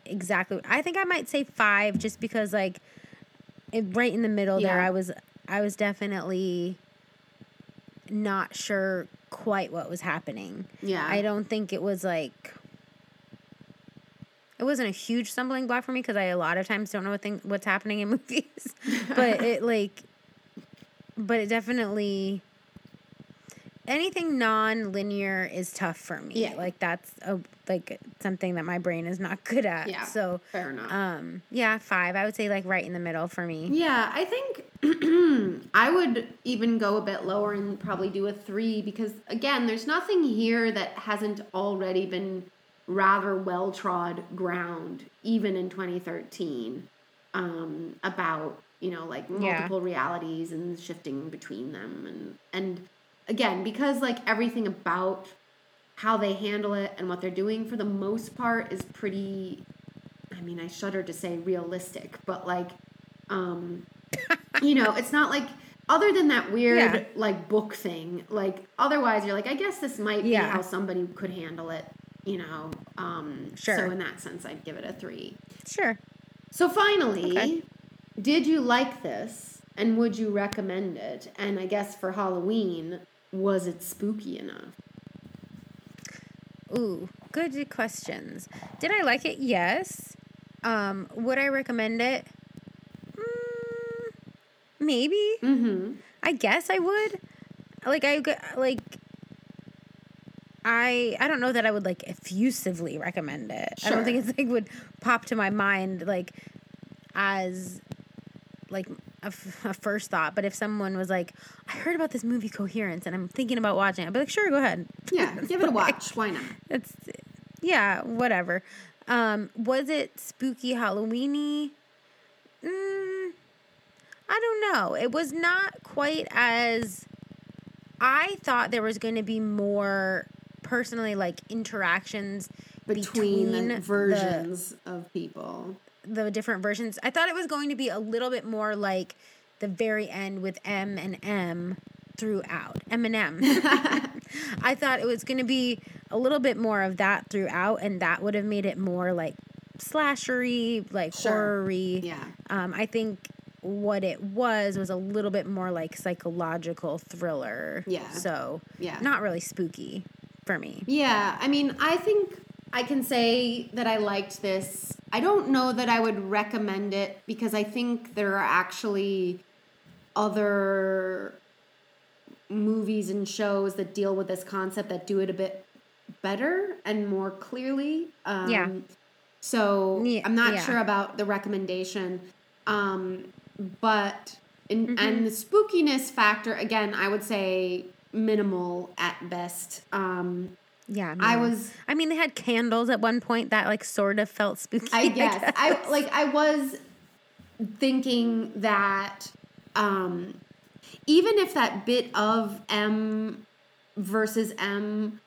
exactly. I think I might say five just because like it, right in the middle yeah. there, I was I was definitely not sure quite what was happening. Yeah. I don't think it was like, it wasn't a huge stumbling block for me because I a lot of times don't know what thing, what's happening in movies. But it like, but it definitely, anything non-linear is tough for me. Yeah. Like that's a, like something that my brain is not good at. Yeah, so, fair enough. Um, yeah, five. I would say like right in the middle for me. Yeah, I think I would even go a bit lower and probably do a three because, again, there's nothing here that hasn't already been rather well-trod ground, even in twenty thirteen, um, about, you know, like multiple yeah. realities and shifting between them. And, and again, because like everything about how they handle it and what they're doing for the most part is pretty, I mean, I shudder to say realistic, but like, um, you know, it's not like, other than that weird, yeah. like, book thing, like, otherwise you're like, I guess this might yeah. be how somebody could handle it, you know? Um, sure. So in that sense, I'd give it a three. Sure. So finally, okay. Did you like this, and would you recommend it? And I guess for Halloween, was it spooky enough? Ooh, good questions. Did I like it? Yes. Um, would I recommend it? Maybe. Mm-hmm. I guess I would. Like, I, like, I, I don't know that I would, like, effusively recommend it. Sure. I don't think it's, like, would pop to my mind, like, as, like, a, f- a first thought. But if someone was like, I heard about this movie Coherence and I'm thinking about watching it, I'd be like, sure, go ahead. Yeah, give it a watch. Why not? It's, yeah, whatever. Um, was it spooky Halloween-y? Mm I don't know. It was not quite as, I thought there was going to be more, personally, like, interactions between, between the versions the, of people. The different versions. I thought it was going to be a little bit more like the very end with M and M throughout. M and M. I thought it was going to be a little bit more of that throughout, and that would have made it more, like, slashery, like, sure. horror-y. Yeah. Um, I think what it was was a little bit more like psychological thriller. Yeah. So yeah. Not really spooky for me. Yeah. I mean, I think I can say that I liked this. I don't know that I would recommend it because I think there are actually other movies and shows that deal with this concept that do it a bit better and more clearly. Um, yeah. So yeah. I'm not yeah. sure about the recommendation. Um, But, in, mm-hmm. and the spookiness factor, again, I would say minimal at best. Um, yeah. No. I was... I mean, they had candles at one point that, like, sort of felt spooky. I guess. I guess. I, like, I was thinking that um, even if that bit of M versus M,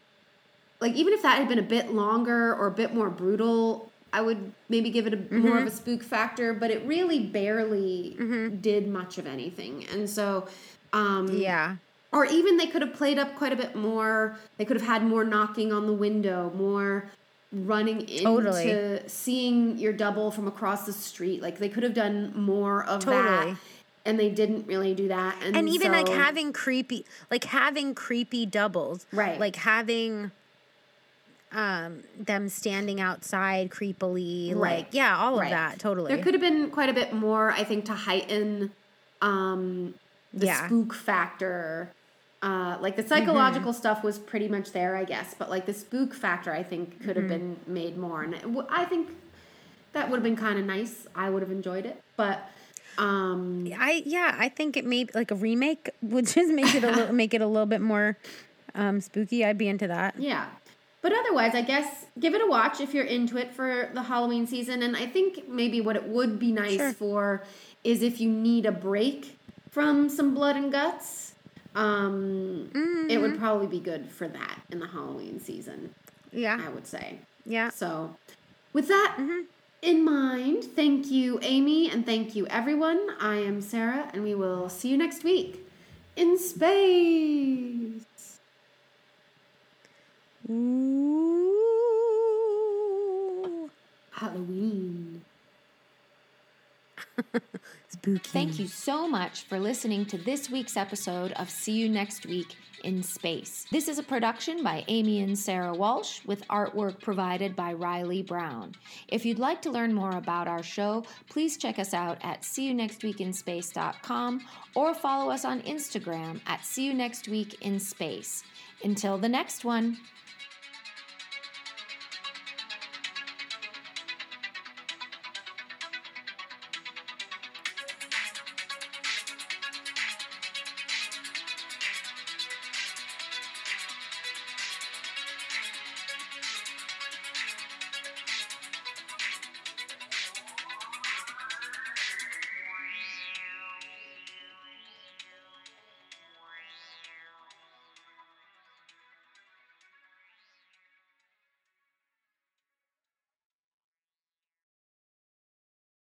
like, even if that had been a bit longer or a bit more brutal, I would maybe give it a, mm-hmm. more of a spook factor, but it really barely mm-hmm. did much of anything. And so, um, yeah. Or even they could have played up quite a bit more. They could have had more knocking on the window, more running into totally. seeing your double from across the street. Like they could have done more of totally. that. And they didn't really do that. And, and even so, like having creepy, like having creepy doubles, right? Like having, Um, them standing outside creepily, right. like, yeah, all of right. that, totally. There could have been quite a bit more, I think, to heighten um, the yeah. spook factor. Uh, like, the psychological mm-hmm. stuff was pretty much there, I guess, but, like, the spook factor, I think, could have mm-hmm. been made more. And it w- I think that would have been kind of nice. I would have enjoyed it, but... Um, I Yeah, I think it may, like, a remake would just make it a, li- make it a little bit more um, spooky. I'd be into that. Yeah. But otherwise, I guess, give it a watch if you're into it for the Halloween season. And I think maybe what it would be nice sure. for is if you need a break from some blood and guts. Um, mm-hmm. It would probably be good for that in the Halloween season. Yeah. I would say. Yeah. So with that mm-hmm. in mind, thank you, Amy, and thank you, everyone. I am Sarah, and we will see you next week in space. Ooh. Halloween. Spooky. Thank you so much for listening to this week's episode of See You Next Week in Space. This is a production by Amy and Sarah Walsh, with artwork provided by Riley Brown. If you'd like to learn more about our show, please check us out at see you next week in space dot com or follow us on Instagram at see you next week in space. Until the next one.